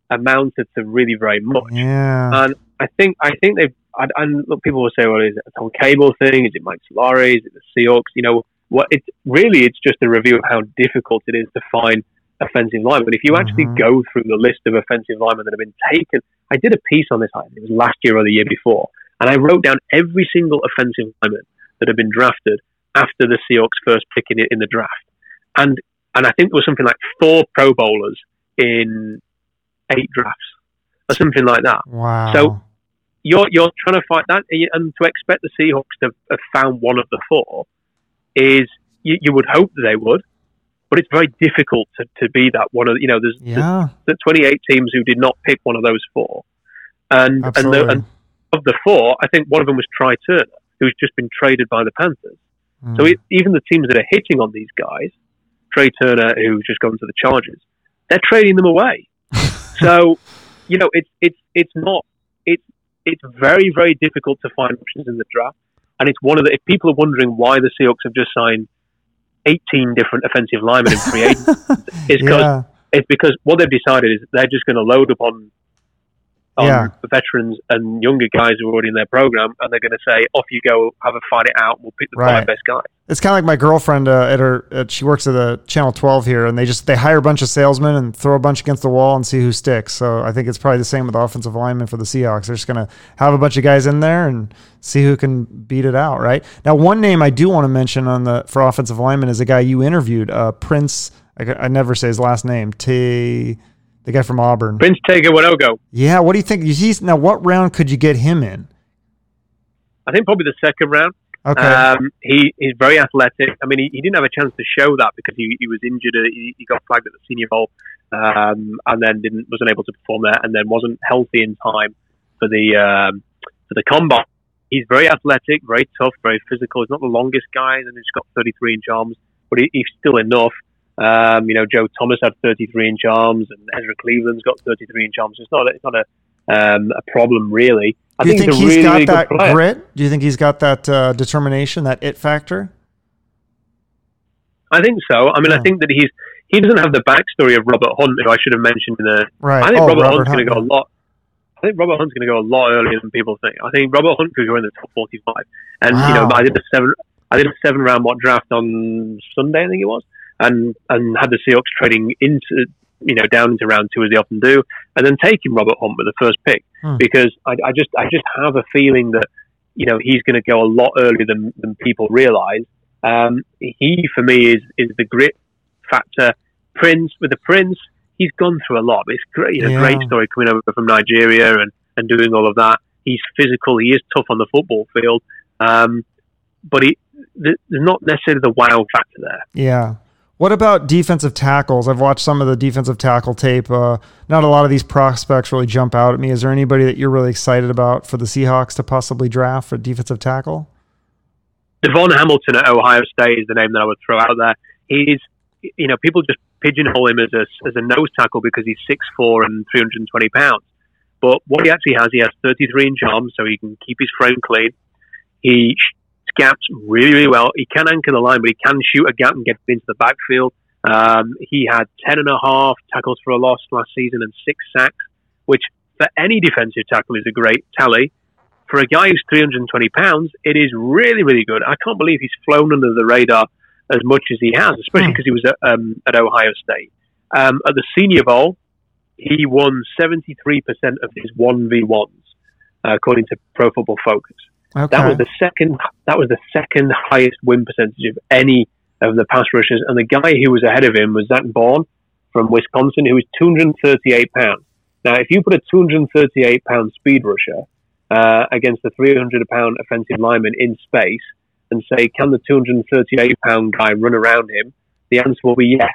amounted to really very much. Yeah. And I think they've, and look, people will say, well, is it a Tom Cable thing? Is it Mike Solari? Is it the Seahawks? It's just a review of how difficult it is to find offensive linemen. But if you actually go through the list of offensive linemen that have been taken, I did a piece on this, I think it was last year or the year before, and I wrote down every single offensive lineman that had been drafted after the Seahawks first pick in the draft. And I think there was something like 4 Pro Bowlers in 8 drafts or something like that. Wow. So you're trying to fight that, and to expect the Seahawks to have found one of the 4 is, you would hope that they would, but it's very difficult to be that one of, there's the 28 teams who did not pick one of those 4. And of the 4, I think one of them was Try Turner, who's just been traded by the Panthers. Mm. So even the teams that are hitting on these guys, Try Turner, who's just gone to the Chargers, they're trading them away. So, it's very, very difficult to find options in the draft. And it's one of the, if people are wondering why the Seahawks have just signed 18 different offensive linemen in free agency, it's because what they've decided is they're just going to load up on the veterans and younger guys who are already in their program, and they're going to say, off you go, have a fight it out, we'll pick the 5 best guys. It's kind of like my girlfriend she works at the Channel 12 here, and they hire a bunch of salesmen and throw a bunch against the wall and see who sticks. So I think it's probably the same with the offensive linemen for the Seahawks. They're just going to have a bunch of guys in there and see who can beat it out, right? Now, one name I do want to mention for offensive linemen is a guy you interviewed, Prince, I never say his last name, the guy from Auburn. Prince Tagovailoa. Yeah, what do you think? Now, what round could you get him in? I think probably the 2nd round. Okay. He's very athletic. I mean, he didn't have a chance to show that because he was injured. He got flagged at the Senior Bowl and then wasn't able to perform there, and then wasn't healthy in time for the combine. He's very athletic, very tough, very physical. He's not the longest guy, and he's got 33-inch arms, but he's still enough. Joe Thomas had 33-inch arms, and Ezra Cleveland's got 33-inch arms. So it's not a problem, really. Do you think he's got that grit? Do you think he's got that determination, that it factor? I think so. I mean, yeah. I think that he doesn't have the backstory of Robert Hunt, who I should have mentioned. I think Robert Hunt's going to go a lot. I think Robert Hunt's going to go a lot earlier than people think. I think Robert Hunt could go in the top 45. And I did a 7-round mock draft on Sunday, I think it was. And had the Seahawks trading into down into round 2 as they often do, and then taking Robert Hunt with the first pick because I just have a feeling that he's going to go a lot earlier than people realize. He for me is the grit factor. Prince, he's gone through a lot. It's great, great story coming over from Nigeria and doing all of that. He's physical. He is tough on the football field, but there's not necessarily the wow factor there. Yeah. What about defensive tackles? I've watched some of the defensive tackle tape. Not a lot of these prospects really jump out at me. Is there anybody that you're really excited about for the Seahawks to possibly draft for defensive tackle? Devon Hamilton at Ohio State is the name that I would throw out there. He's you know, people just pigeonhole him as a nose tackle because he's 6'4" and 320 pounds. But what he has 33-inch arms, so he can keep his frame clean. He scats really, really well. He can anchor the line, but he can shoot a gap and get into the backfield. He had 10.5 tackles for a loss last season and 6 sacks, which for any defensive tackle is a great tally. For a guy who's 320 pounds, it is really, really good. I can't believe he's flown under the radar as much as he has, especially because he was at Ohio State. At the Senior Bowl, he won 73% of his 1v1s, according to Pro Football Focus. Okay. That was the second highest win percentage of any of the pass rushers, and the guy who was ahead of him was Zach Bourne from Wisconsin, who was 238 pounds. Now, if you put a 238 pound speed rusher against a 300 pound offensive lineman in space and say, can the 238 pound guy run around him? The answer will be yes.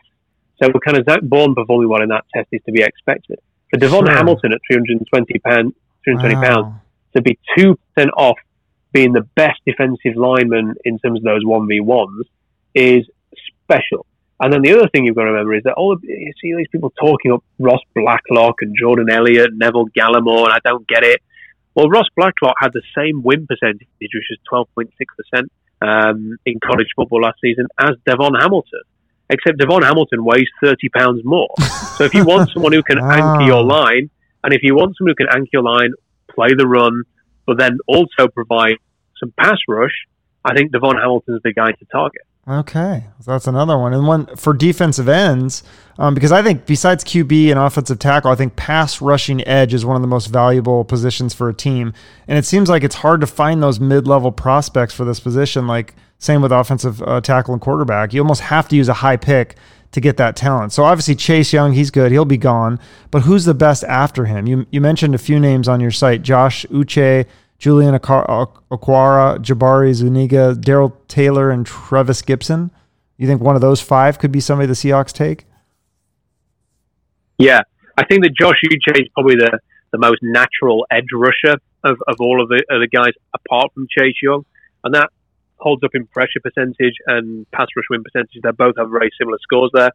So, kind of Zach Bourne performing well in that test is to be expected. For Devon Hamilton at 320 pounds, to be 2% off being the best defensive lineman in terms of those 1v1s is special. And then the other thing you've got to remember is that you see these people talking up Ross Blacklock and Jordan Elliott, Neville Gallimore, and I don't get it. Well, Ross Blacklock had the same win percentage, which was 12.6% in college football last season, as Devon Hamilton. Except Devon Hamilton weighs 30 pounds more. So if you want someone who can anchor your line, and if you want someone who can anchor your line, play the run, but then also provide some pass rush, I think Devon Hamilton's the guy to target. Okay, so that's another one. And one for defensive ends, because I think besides QB and offensive tackle, I think pass rushing edge is one of the most valuable positions for a team. And it seems like it's hard to find those mid-level prospects for this position, like same with offensive tackle and quarterback. You almost have to use a high pick to get that talent. So obviously Chase Young, he's good. He'll be gone. But who's the best after him? You mentioned a few names on your site, Josh Uche, Julian Okwara, Jabari Zuniga, Daryl Taylor, and Trevis Gibson. You think one of those five could be somebody the Seahawks take? Yeah, I think that Josh Uche is probably the most natural edge rusher of all of the other guys apart from Chase Young. And that holds up in pressure percentage and pass rush win percentage. They both have very similar scores there.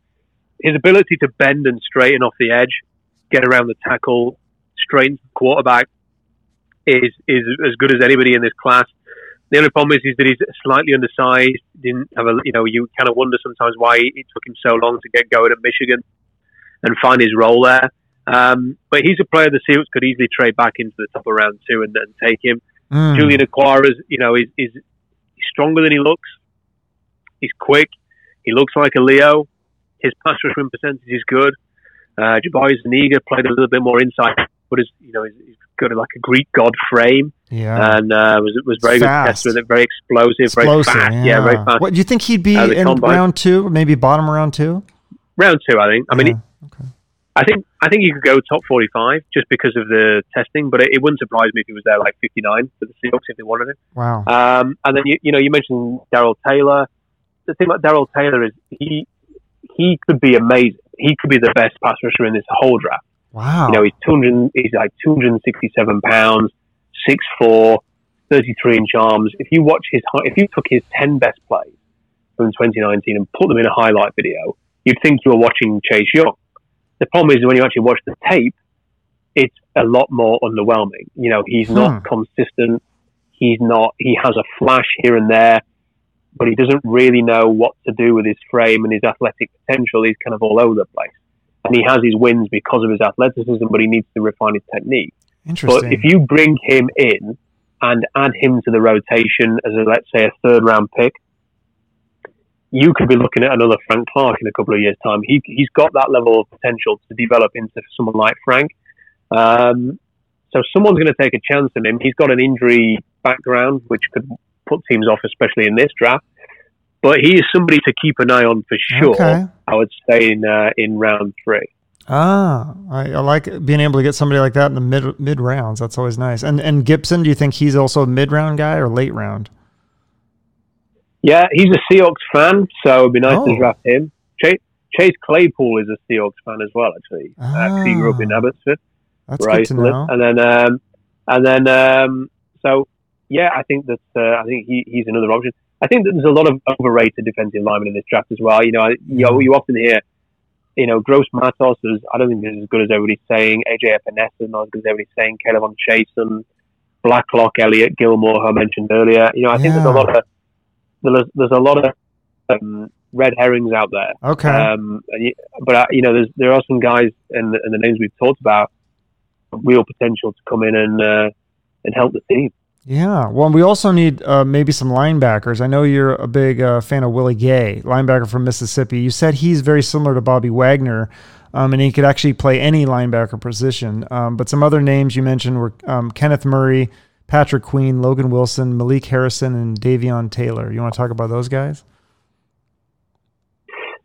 His ability to bend and straighten off the edge, get around the tackle, straighten quarterback, is as good as anybody in this class. The only problem is that he's slightly undersized. Didn't have you kind of wonder sometimes why it took him so long to get going at Michigan and find his role there. But he's a player the Seahawks could easily trade back into the top of round 2 and take him. Julian Okwara is stronger than he looks. He's quick. He looks like a Leo. His pass rush win percentage is good. Jabari Zuniga played a little bit more inside, but he's got like a Greek god frame, and was very fast. Good test with it, very explosive, very fast. Yeah, very fast. What, do you think he'd be in round 2, maybe bottom round 2? Round 2, I think. I think you could go top 45 just because of the testing, but it wouldn't surprise me if he was there like 59 for the Seahawks if they wanted him. Wow. And then you mentioned Daryl Taylor. The thing about Daryl Taylor is he could be amazing. He could be the best pass rusher in this whole draft. Wow. He's 267 pounds, 6'4", 33-inch arms. If you took his 10 best plays from 2019 and put them in a highlight video, you'd think you were watching Chase Young. The problem is when you actually watch the tape, it's a lot more underwhelming. He's not consistent. He has a flash here and there, but he doesn't really know what to do with his frame and his athletic potential. He's kind of all over the place. And he has his wins because of his athleticism, but he needs to refine his technique. Interesting. But if you bring him in and add him to the rotation as let's say a 3rd round pick, you could be looking at another Frank Clark in a couple of years' time. He's got that level of potential to develop into someone like Frank. So someone's going to take a chance on him. He's got an injury background, which could put teams off, especially in this draft. But he is somebody to keep an eye on for sure. Okay. I would say in round 3. I like being able to get somebody like that in the mid rounds. That's always nice. And Gibson, do you think he's also a mid round guy or late round? Yeah, he's a Seahawks fan, so it'd be nice to draft him. Chase Claypool is a Seahawks fan as well, actually. He grew up in Abbotsford. That's good to know. And then, so yeah, I think he's another option. I think that there's a lot of overrated defensive linemen in this draft as well. You often hear, Gross Matos is, I don't think this is as good as everybody's saying. AJ Epinesa is not as good as everybody's saying. Caleb on Chasen, Blacklock, Elliott, Gilmore, who I mentioned earlier. I think there's a lot of red herrings out there. Okay. There are some guys and the names we've talked about, real potential to come in and help the team. Yeah. Well, we also need maybe some linebackers. I know you're a big fan of Willie Gay, linebacker from Mississippi. You said he's very similar to Bobby Wagner, and he could actually play any linebacker position. But some other names you mentioned were Kenneth Murray, Patrick Queen, Logan Wilson, Malik Harrison, and Davion Taylor. You want to talk about those guys?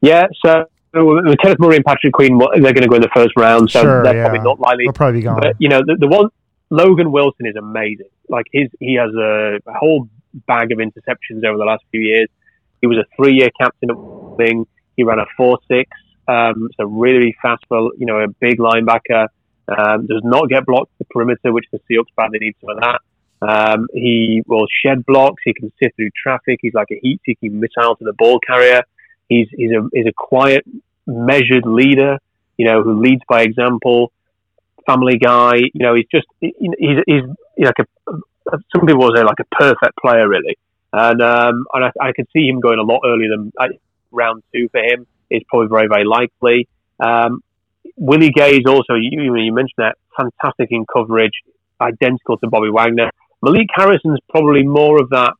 Yeah. So Kenneth Murray and Patrick Queen, they're going to go in the first round, so sure, they're probably not likely. They'll probably be gone. But, the one... Logan Wilson is amazing. Like he has a whole bag of interceptions over the last few years. He was a 3-year captain at Wing. He ran a 4.6, so really fast for a big linebacker. Does not get blocked to the perimeter, which the Seahawks badly need some of that. He will shed blocks. He can sift through traffic. He's like a heat-seeking missile to the ball carrier. He's a quiet, measured leader. Who leads by example. Family guy, he's some people will say like a perfect player really, and I could see him going a lot earlier than round 2 for him. It's probably very, very likely. Willie Gay is also you mentioned that, fantastic in coverage, identical to Bobby Wagner. Malik Harrison's probably more of that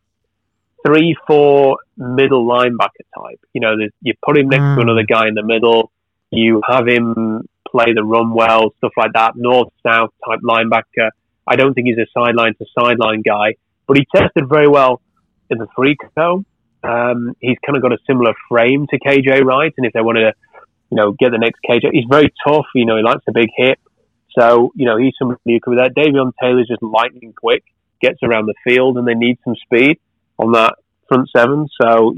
3-4 middle linebacker type. You put him next to another guy in the middle, you have him play the run well, stuff like that, north-south type linebacker. I don't think he's a sideline-to-sideline guy, but he tested very well in the free throw. He's kind of got a similar frame to KJ Wright, and if they wanted to, get the next KJ, he's very tough, he likes a big hit. So, he's somebody who could be there. Davion Taylor's just lightning quick, gets around the field, and they need some speed on that front seven. So,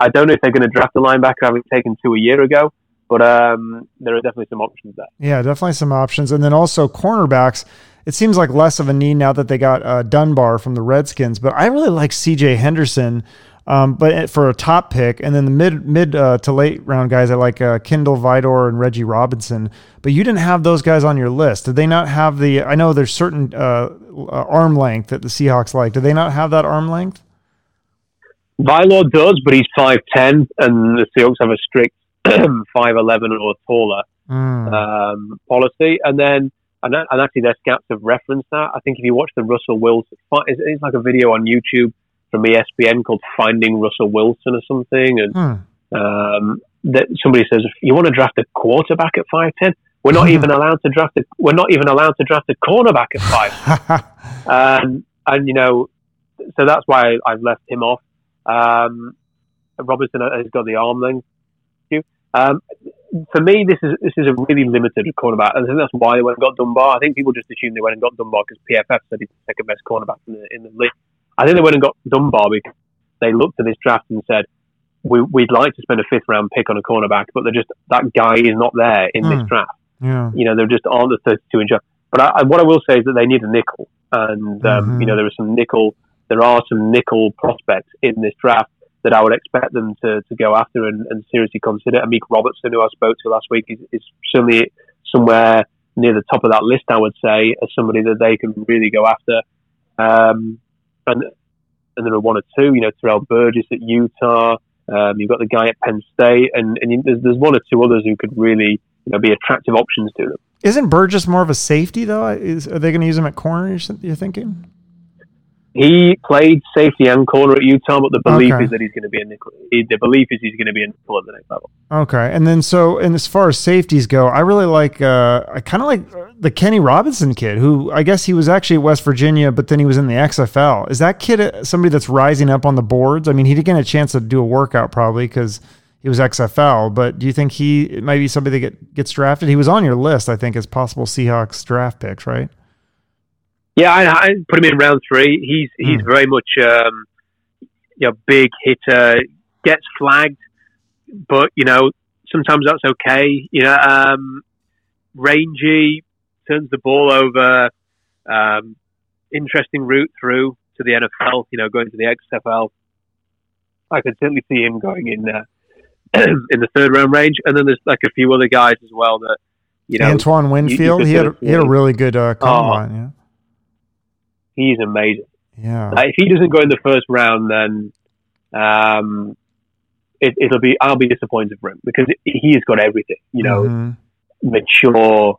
I don't know if they're going to draft a linebacker, having taken 2 a year ago. But there are definitely some options there. Yeah, definitely some options. And then also cornerbacks, it seems like less of a need now that they got Dunbar from the Redskins. But I really like C.J. Henderson but for a top pick. And then the mid to late round guys, I like Kendall Vidor and Reggie Robinson. But you didn't have those guys on your list. Did they not have I know there's certain arm length that the Seahawks like. Do they not have that arm length? Vidor does, but he's 5'10", and the Seahawks have a strict 5'11" or taller policy, and actually their scouts have referenced that. I think if you watch the Russell Wilson, it's like a video on YouTube from ESPN called "Finding Russell Wilson" or something, and that somebody says, "You want to draft a quarterback at 5'10"? We're not even allowed to draft a. We're not even allowed to draft a cornerback at 5'10". So that's why I've left him off. Robertson has got the arm length. For me, this is a really limited cornerback, and I think that's why they went and got Dunbar. I think people just assume they went and got Dunbar because PFF said he's the second best cornerback in the league. I think they went and got Dunbar because they looked at this draft and said, "We'd like to spend a 5th round pick on a cornerback, but they're just that guy is not there in this draft. Yeah. There just aren't the 32-inch." But what I will say is that they need a nickel, and there are some nickel prospects in this draft that I would expect them to go after and seriously consider. Amik Robertson, who I spoke to last week, is certainly somewhere near the top of that list, I would say, as somebody that they can really go after. And there are 1 or 2, Terrell Burgess at Utah. You've got the guy at Penn State, and there's 1 or 2 others who could really be attractive options to them. Isn't Burgess more of a safety, though? Are they going to use him at corner, you're thinking? He played safety and corner at Utah, but the belief is that he's going to be a nickel. The belief is he's going to be a nickel at the next level. Okay, and as far as safeties go, I really like. I kind of like the Kenny Robinson kid, who I guess he was actually at West Virginia, but then he was in the XFL. Is that kid somebody that's rising up on the boards? I mean, he didn't get a chance to do a workout probably because he was XFL. But do you think he might be somebody that gets drafted? He was on your list, I think, as possible Seahawks draft picks, right? Yeah, I put him in round 3. He's very much big hitter, gets flagged, but sometimes that's okay. Rangy, turns the ball over, interesting route through to the NFL. Going to the XFL. I can certainly see him going in there in the third round range. And then there's like a few other guys as well that, you know, Antoine Winfield. He had a really good combine. Yeah, he's amazing. Yeah, if he doesn't go in the first round, then I'll be disappointed for him because he's got everything. You know, mature,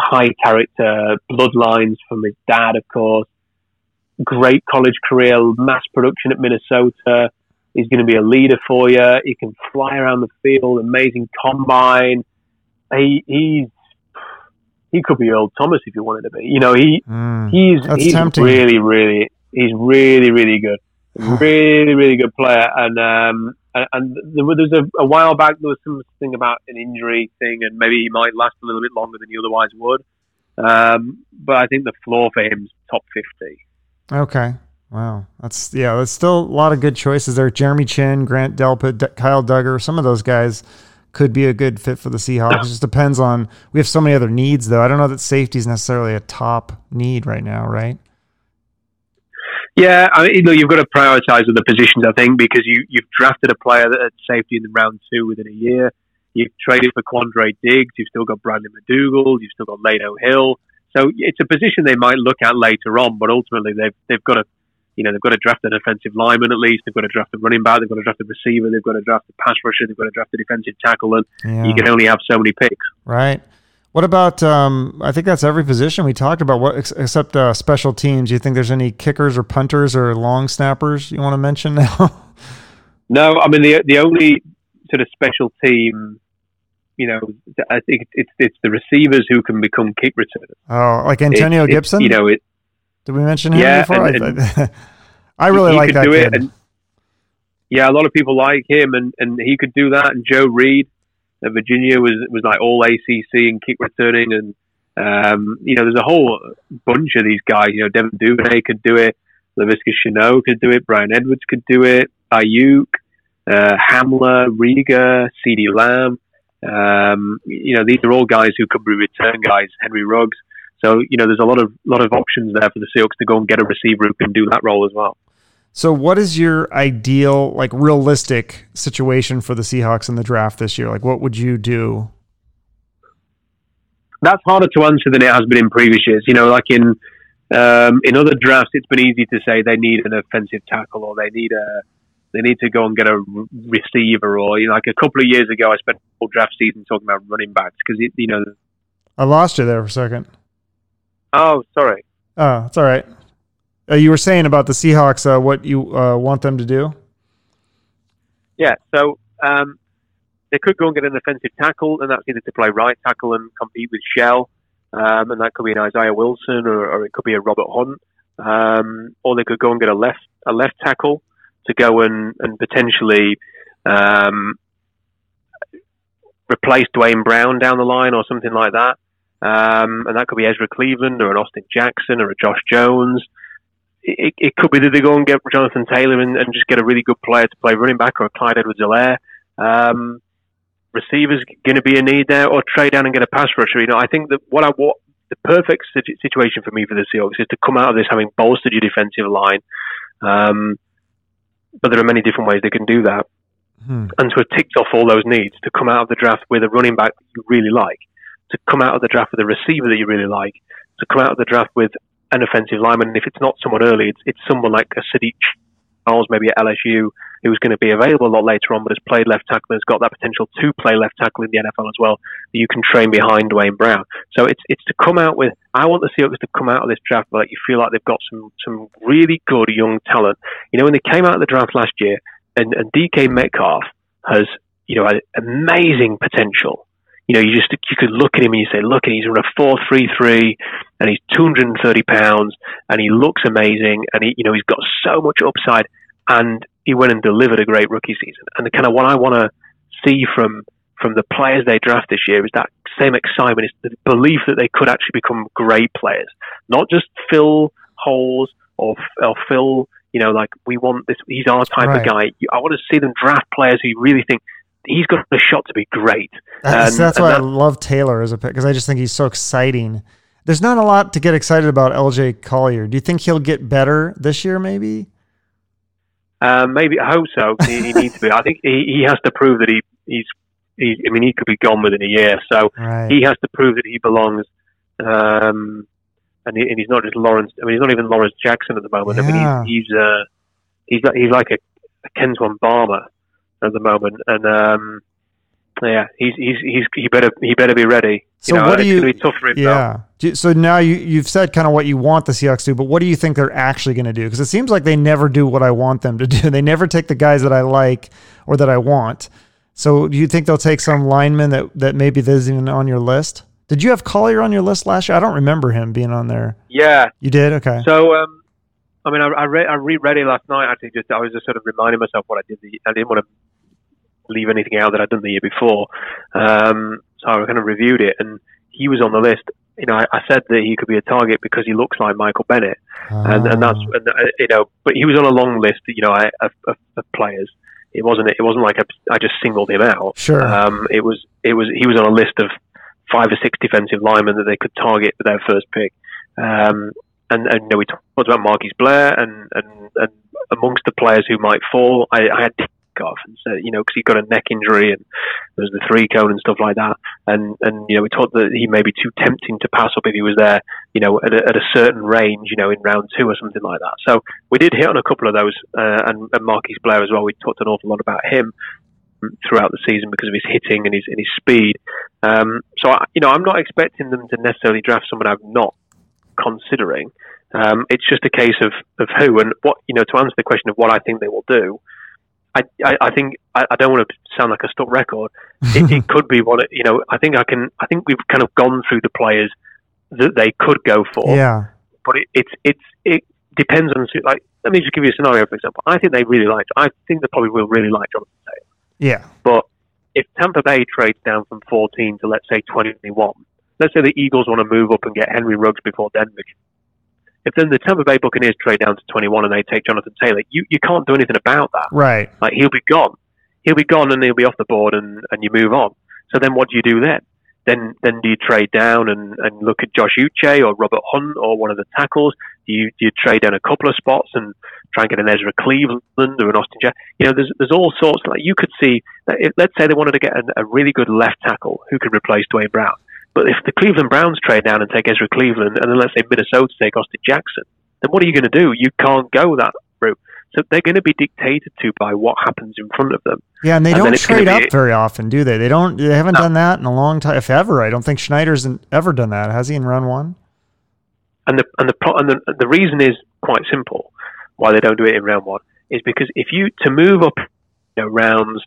high character, bloodlines from his dad, of course. Great college career, mass production at Minnesota. He's going to be a leader for you. He can fly around the field. Amazing combine. He could be Earl Thomas if you wanted to be. You know, he's really good. Really, really good player. And there was a while back there was something about an injury thing, and maybe he might last a little bit longer than he otherwise would. But I think the floor for him is top 50. Okay. Wow. That's still a lot of good choices there. Jeremy Chin, Grant Delpit, Kyle Duggar, some of those guys could be a good fit for the Seahawks. It just depends on, we have so many other needs though. I don't know that safety is necessarily a top need right now, right? Yeah, I mean, you've got to prioritize other positions, I think, because you've drafted a player at safety in round 2 within a year. You've traded for Quandre Diggs. You've still got Brandon McDougal. You've still got Lado Hill. So it's a position they might look at later on, but ultimately they've got to, you know, they've got to draft an offensive lineman at least. They've got to draft a running back. They've got to draft a receiver. They've got to draft a pass rusher. They've got to draft a defensive tackle, and you can only have so many picks. Right. What about? I think that's every position we talked about. What except special teams? Do you think there's any kickers or punters or long snappers you want to mention now? No, I mean the only sort of special team. You know, I think it's the receivers who can become kick returners. Oh, like Antonio Gibson? You know, did we mention him before? And I really like that kid. A lot of people like him, and he could do that. And Joe Reed at Virginia was like all ACC and kick returning. And, you know, there's a whole bunch of these guys. You know, Devin Duvernay could do it. LaVisca Chenault could do it. Brian Edwards could do it. Ayuk, Hamler, Riga, CeeDee Lamb. You know, these are all guys who could be return guys, Henry Ruggs. So, you know, there's a lot of options there for the Seahawks to go and get a receiver who can do that role as well. So what is your ideal, like realistic situation for the Seahawks in the draft this year? Like what would you do? That's harder to answer than it has been in previous years. You know, like in other drafts, it's been easy to say they need an offensive tackle or they need to go and get a receiver, or you know, like a couple of years ago, I spent the whole draft season talking about running backs because you know. I lost you there for a second. Oh, sorry. Oh, it's all right. You were saying about the Seahawks, what you want them to do? Yeah, so they could go and get an offensive tackle, and that's either to play right tackle and compete with Shell, and that could be an Isaiah Wilson, or it could be a Robert Hunt, or they could go and get a left tackle. To go and potentially replace Dwayne Brown down the line or something like that. And that could be Ezra Cleveland or an Austin Jackson or a Josh Jones. It could be that they go and get Jonathan Taylor and just get a really good player to play running back or a Clyde Edwards-Helaire. Receivers going to be a need there, or trade down and get a pass rusher. You know, I think that what the perfect situation for me for the Seahawks is to come out of this having bolstered your defensive line. But there are many different ways they can do that. And to have ticked off all those needs, to come out of the draft with a running back that you really like, to come out of the draft with a receiver that you really like, to come out of the draft with an offensive lineman, and if it's not someone early, it's someone like a Sadiq Charles, maybe at LSU, who's going to be available a lot later on, but has played left tackle, has got that potential to play left tackle in the NFL as well, that you can train behind Dwayne Brown. So it's to come out with, I want the Seahawks to come out of this draft like you feel like they've got some really good young talent. You know, when they came out of the draft last year, and DK Metcalf has, you know, an amazing potential. You know, you could look at him and you say, look, he's running a 4.33 and he's 230 pounds and he looks amazing and he, you know, he's got so much upside, and he went and delivered a great rookie season. And the kind of what I want to see from the players they draft this year is that same excitement, is the belief that they could actually become great players, not just fill holes or fill, you know, like we want this, he's our type right. of guy. I want to see them draft players who really think, he's got a shot to be great. That's why I love Taylor as a pick, because I just think he's so exciting. There's not a lot to get excited about LJ Collier. Do you think he'll get better this year maybe? Maybe I hope so. He needs to be. I think he has to prove that he's. I mean, he could be gone within a year, so he has to prove that he belongs. And he's not just Lawrence. I mean, he's not even Lawrence Jackson at the moment. Yeah. I mean, he's like a Kenzwan Barmer at the moment, and he better be ready. So you know, it's going to be tough for him. Yeah. Though. So now you've said kind of what you want the Seahawks to do, but what do you think they're actually going to do? Because it seems like they never do what I want them to do. They never take the guys that I like or that I want. So do you think they'll take some lineman that maybe isn't even on your list? Did you have Collier on your list last year? I don't remember him being on there. Yeah, you did. Okay. So, I mean, I reread it last night. Actually, I was just sort of reminding myself what I did. I didn't want to leave anything out that I'd done the year before. So I kind of reviewed it, and he was on the list. You know, I said that he could be a target because he looks like Michael Bennett, but he was on a long list. You know, of players. It wasn't like I just singled him out. Sure. He was on a list of 5 or 6 defensive linemen that they could target with their first pick. And you know, we talked about Marquise Blair and amongst the players who might fall, I had Metcalf, and so, you know, because he got a neck injury and there's the 3-cone and stuff like that. And, you know, we thought that he may be too tempting to pass up if he was there, you know, at a certain range, you know, in round 2 or something like that. So we did hit on a couple of those, and Marquise Blair as well. We talked an awful lot about him throughout the season because of his hitting and his speed. I'm not expecting them to necessarily draft someone I'm not considering. It's just a case of who and what, you know, to answer the question of what I think they will do. I think I don't want to sound like a stuck record. It could be what, you know, I think we've kind of gone through the players that they could go for. Yeah. But it depends on, like, let me just give you a scenario, for example. I think they probably will really like Jonathan Taylor. Yeah. But if Tampa Bay trades down from 14 to, let's say, 21, let's say the Eagles want to move up and get Henry Ruggs before Denver. If then the Tampa Bay Buccaneers trade down to 21 and they take Jonathan Taylor, you can't do anything about that. Right. Like, he'll be gone. He'll be gone and he'll be off the board and you move on. So then what do you do then? Then do you trade down and look at Josh Uche or Robert Hunt or one of the tackles? Do you trade down a couple of spots and try and get an Ezra Cleveland or an Austin Jackson? You know, there's all sorts. Like, you could see, let's say they wanted to get a really good left tackle who could replace Dwayne Brown. But if the Cleveland Browns trade down and take Ezra Cleveland, and then let's say Minnesota take Austin Jackson, then what are you going to do? You can't go that route. So they're going to be dictated to by what happens in front of them. Yeah, and they don't trade up very often, do they? They haven't done that in a long time, if ever. I don't think Schneider's ever done that, has he? In round 1. And the reason is quite simple. Why they don't do it in round 1 is because if you to move up, you know, rounds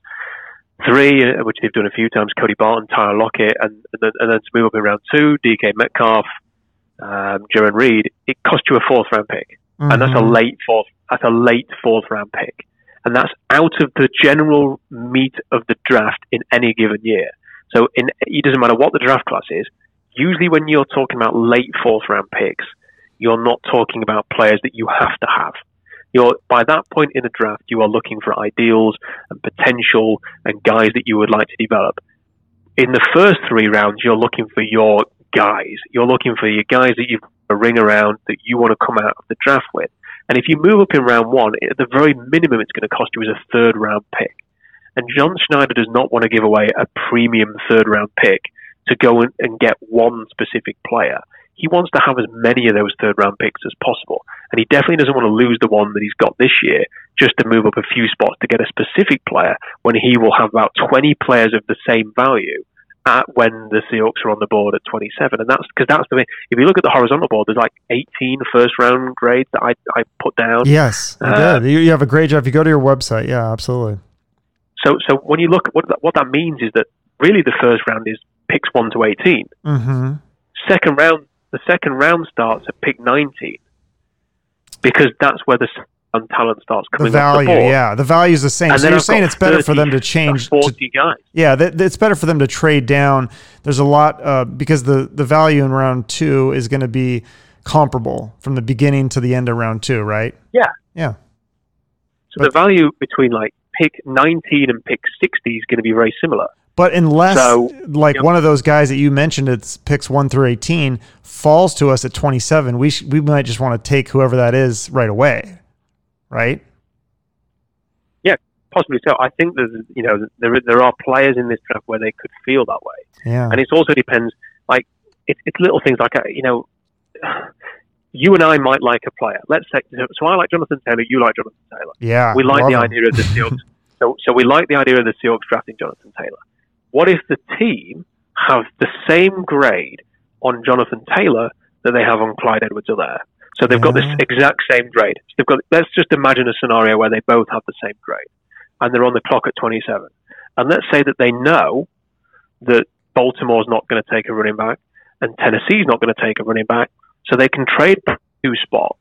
3, which they've done a few times, Cody Barton, Tyler Lockett, and then to move up in round 2, DK Metcalf, Joe Reed, it costs you a 4th round pick. Mm-hmm. And that's a late fourth round pick. And that's out of the general meat of the draft in any given year. So it doesn't matter what the draft class is. Usually when you're talking about late 4th round picks, you're not talking about players that you have to have. By that point in the draft, you are looking for ideals and potential and guys that you would like to develop. In the first 3 rounds, you're looking for your guys. You're looking for your guys that you've a ring around that you want to come out of the draft with. And if you move up in round 1, at the very minimum, it's going to cost you as a 3rd round pick. And John Schneider does not want to give away a premium 3rd round pick to go and get one specific player. He wants to have as many of those 3rd round picks as possible. And he definitely doesn't want to lose the one that he's got this year just to move up a few spots to get a specific player when he will have about 20 players of the same value when the Seahawks are on the board at 27. And that's because that's the thing. If you look at the horizontal board, there's like 18 first-round grades that I put down. Yes, you have a grade job. If you go to your website, yeah, absolutely. So when you look at what that means is that really the 1st round is picks 1 to 18. Mm-hmm. The second round starts at pick 19 because that's where the talent starts coming the value, off the board. Yeah, the value is the same. And so you're saying it's better for them to change 40 guys. Yeah, it's better for them to trade down. There's a lot because the value in round 2 is going to be comparable from the beginning to the end of round 2, right? Yeah, yeah. So the value between like pick 19 and pick 60 is going to be very similar. But unless one of those guys that you mentioned, it's picks 1 through 18, falls to us at 27, we might just want to take whoever that is right away. Right? possibly so. I think there's, you know, there are players in this draft where they could feel that way. Yeah. And it also depends, like, it's little things like, you know, you and I might like a player. Let's say, so I like Jonathan Taylor, you like Jonathan Taylor. Yeah. We like the idea of the Seahawks. So we like the idea of the Seahawks drafting Jonathan Taylor. What if the team have the same grade on Jonathan Taylor that they have on Clyde Edwards-Helaire? So they've got this exact same grade. So they've got, let's just imagine a scenario where they both have the same grade and they're on the clock at 27. And let's say that they know that Baltimore's not going to take a running back and Tennessee's not going to take a running back. So they can trade 2 spots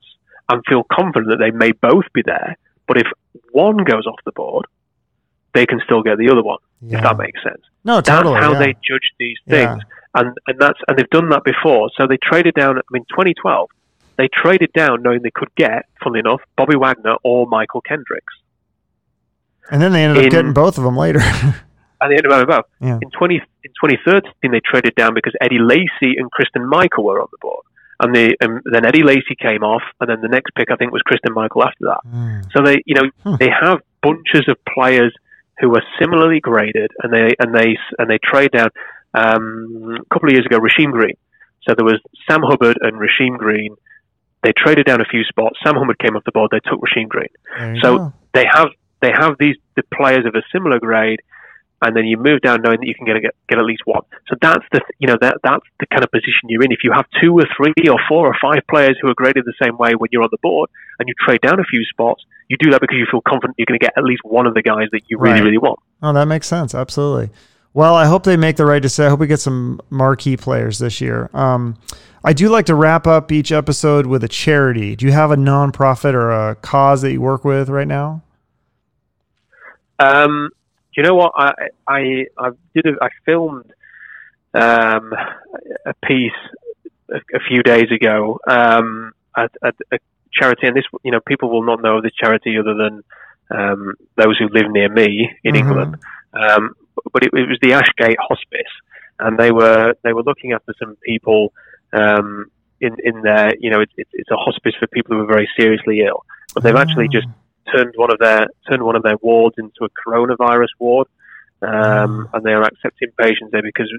and feel confident that they may both be there. But if one goes off the board, they can still get the other one, if that makes sense. No, totally. That's how they judge these things. Yeah. And they've done that before. So they traded down, 2012, they traded down knowing they could get, funnily enough, Bobby Wagner or Michael Kendricks. And then they ended up getting both of them later. And they ended up both. Yeah. In 2013, they traded down because Eddie Lacy and Kristen Michael were on the board. And then Eddie Lacy came off, and then the next pick, I think, was Kristen Michael after that. Mm. So they, they have bunches of players who are similarly graded, and they trade down. A couple of years ago, Rasheem Green. So there was Sam Hubbard and Rasheem Green. They traded down a few spots. Sam Hubbard came off the board. They took Rasheem Green. So they have these the players of a similar grade, and then you move down knowing that you can get at least one. So that's that's the kind of position you're in. If you have 2 or 3 or 4 or 5 players who are graded the same way when you're on the board, and you trade down a few spots, you do that because you feel confident you're going to get at least one of the guys that you really, really want. Oh, that makes sense. Absolutely. Well, I hope they make the right decision. I hope we get some marquee players this year. I do like to wrap up each episode with a charity. Do you have a nonprofit or a cause that you work with right now? You know what? I filmed a piece a few days ago at a charity, and this people will not know of this charity other than those who live near me in England. But it was the Ashgate Hospice, and they were looking after some people in there. It's a hospice for people who are very seriously ill, but they've actually just turned one of their wards into a coronavirus ward, and they are accepting patients there because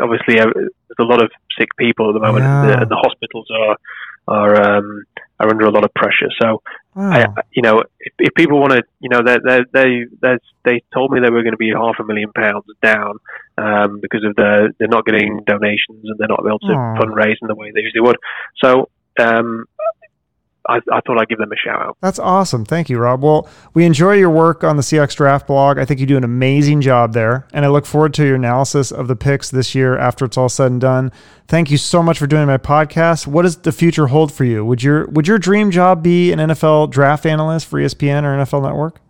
obviously there's a lot of sick people at the moment, and the hospitals are under a lot of pressure. So, if people want to, they told me they were going to be £500,000 down because of they're not getting donations and they're not able to fundraise in the way they usually would. So. I thought I'd give them a shout out. That's awesome. Thank you, Rob. Well, we enjoy your work on the Seahawks Draft Blog. I think you do an amazing job there, and I look forward to your analysis of the picks this year after it's all said and done. Thank you so much for doing my podcast. What does the future hold for you? Would your dream job be an NFL draft analyst for ESPN or NFL Network?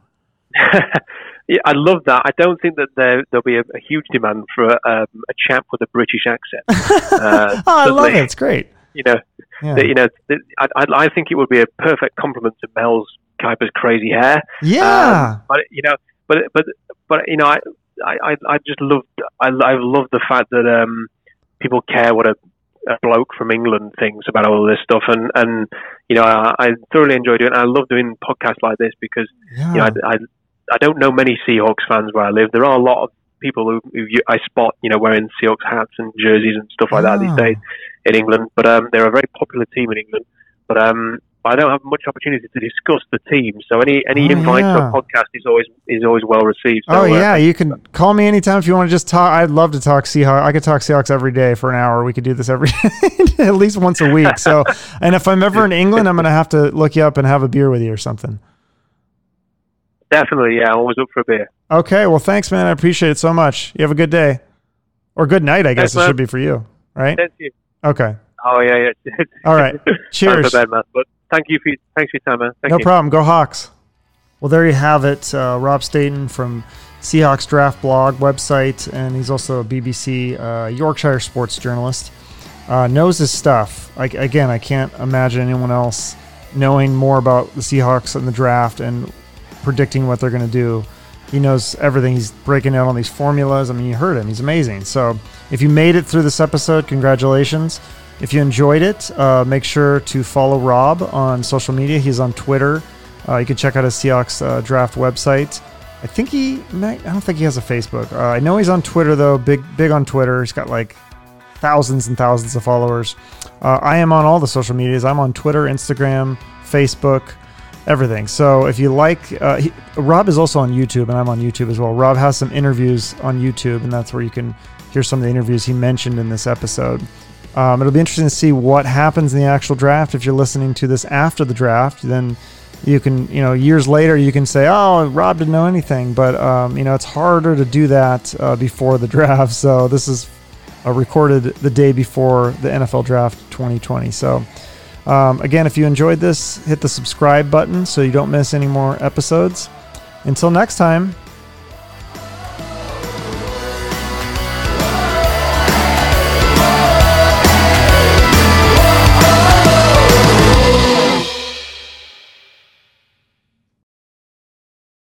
Yeah, I love that. I don't think that there'll be a huge demand for a chap with a British accent. I love it. It's great. I think it would be a perfect compliment to Mel Kiper's crazy hair. Yeah, I love the fact that people care what a bloke from England thinks about all of this stuff, and I thoroughly enjoy doing it. I love doing podcasts like this because I don't know many Seahawks fans where I live. There are a lot of people who I spot, wearing Seahawks hats and jerseys and stuff like that these days in England. But they're a very popular team in England. But I don't have much opportunity to discuss the team, so any invite to a podcast is always well received. So, you can call me anytime if you want to just talk. I'd love to talk Seahawks. I could talk Seahawks every day for an hour. We could do this every at least once a week. So, and if I'm ever in England, I'm going to have to look you up and have a beer with you or something. Definitely, yeah. I'm always up for a beer. Okay, well, thanks, man. I appreciate it so much. You have a good day. Or good night, I guess it should be for you, right? Thank you. Okay. Oh, yeah. All right. Cheers. Bad, man. But thanks for your time, man. No problem. Go Hawks. Well, there you have it. Rob Staton from Seahawks Draft Blog website, and he's also a BBC Yorkshire sports journalist. Knows his stuff. Again, I can't imagine anyone else knowing more about the Seahawks and the draft and predicting what they're going to do. He knows everything. He's breaking out on these formulas. I mean, you heard him. He's amazing. So if you made it through this episode, congratulations. If you enjoyed it, make sure to follow Rob on social media. He's on Twitter. You can check out his Seahawks draft website. I think he might, I don't think he has a Facebook. I know he's on Twitter though, big on Twitter. He's got like thousands and thousands of followers. I am on all the social medias. I'm on Twitter, Instagram, Facebook, everything. So if you like, Rob is also on YouTube, and I'm on YouTube as well. Rob has some interviews on YouTube, and that's where you can hear some of the interviews he mentioned in this episode. It'll be interesting to see what happens in the actual draft. If you're listening to this after the draft, then you can, years later, you can say, oh, Rob didn't know anything. But, it's harder to do that before the draft. So this is recorded the day before the NFL Draft 2020. So, again, if you enjoyed this, hit the subscribe button so you don't miss any more episodes. Until next time.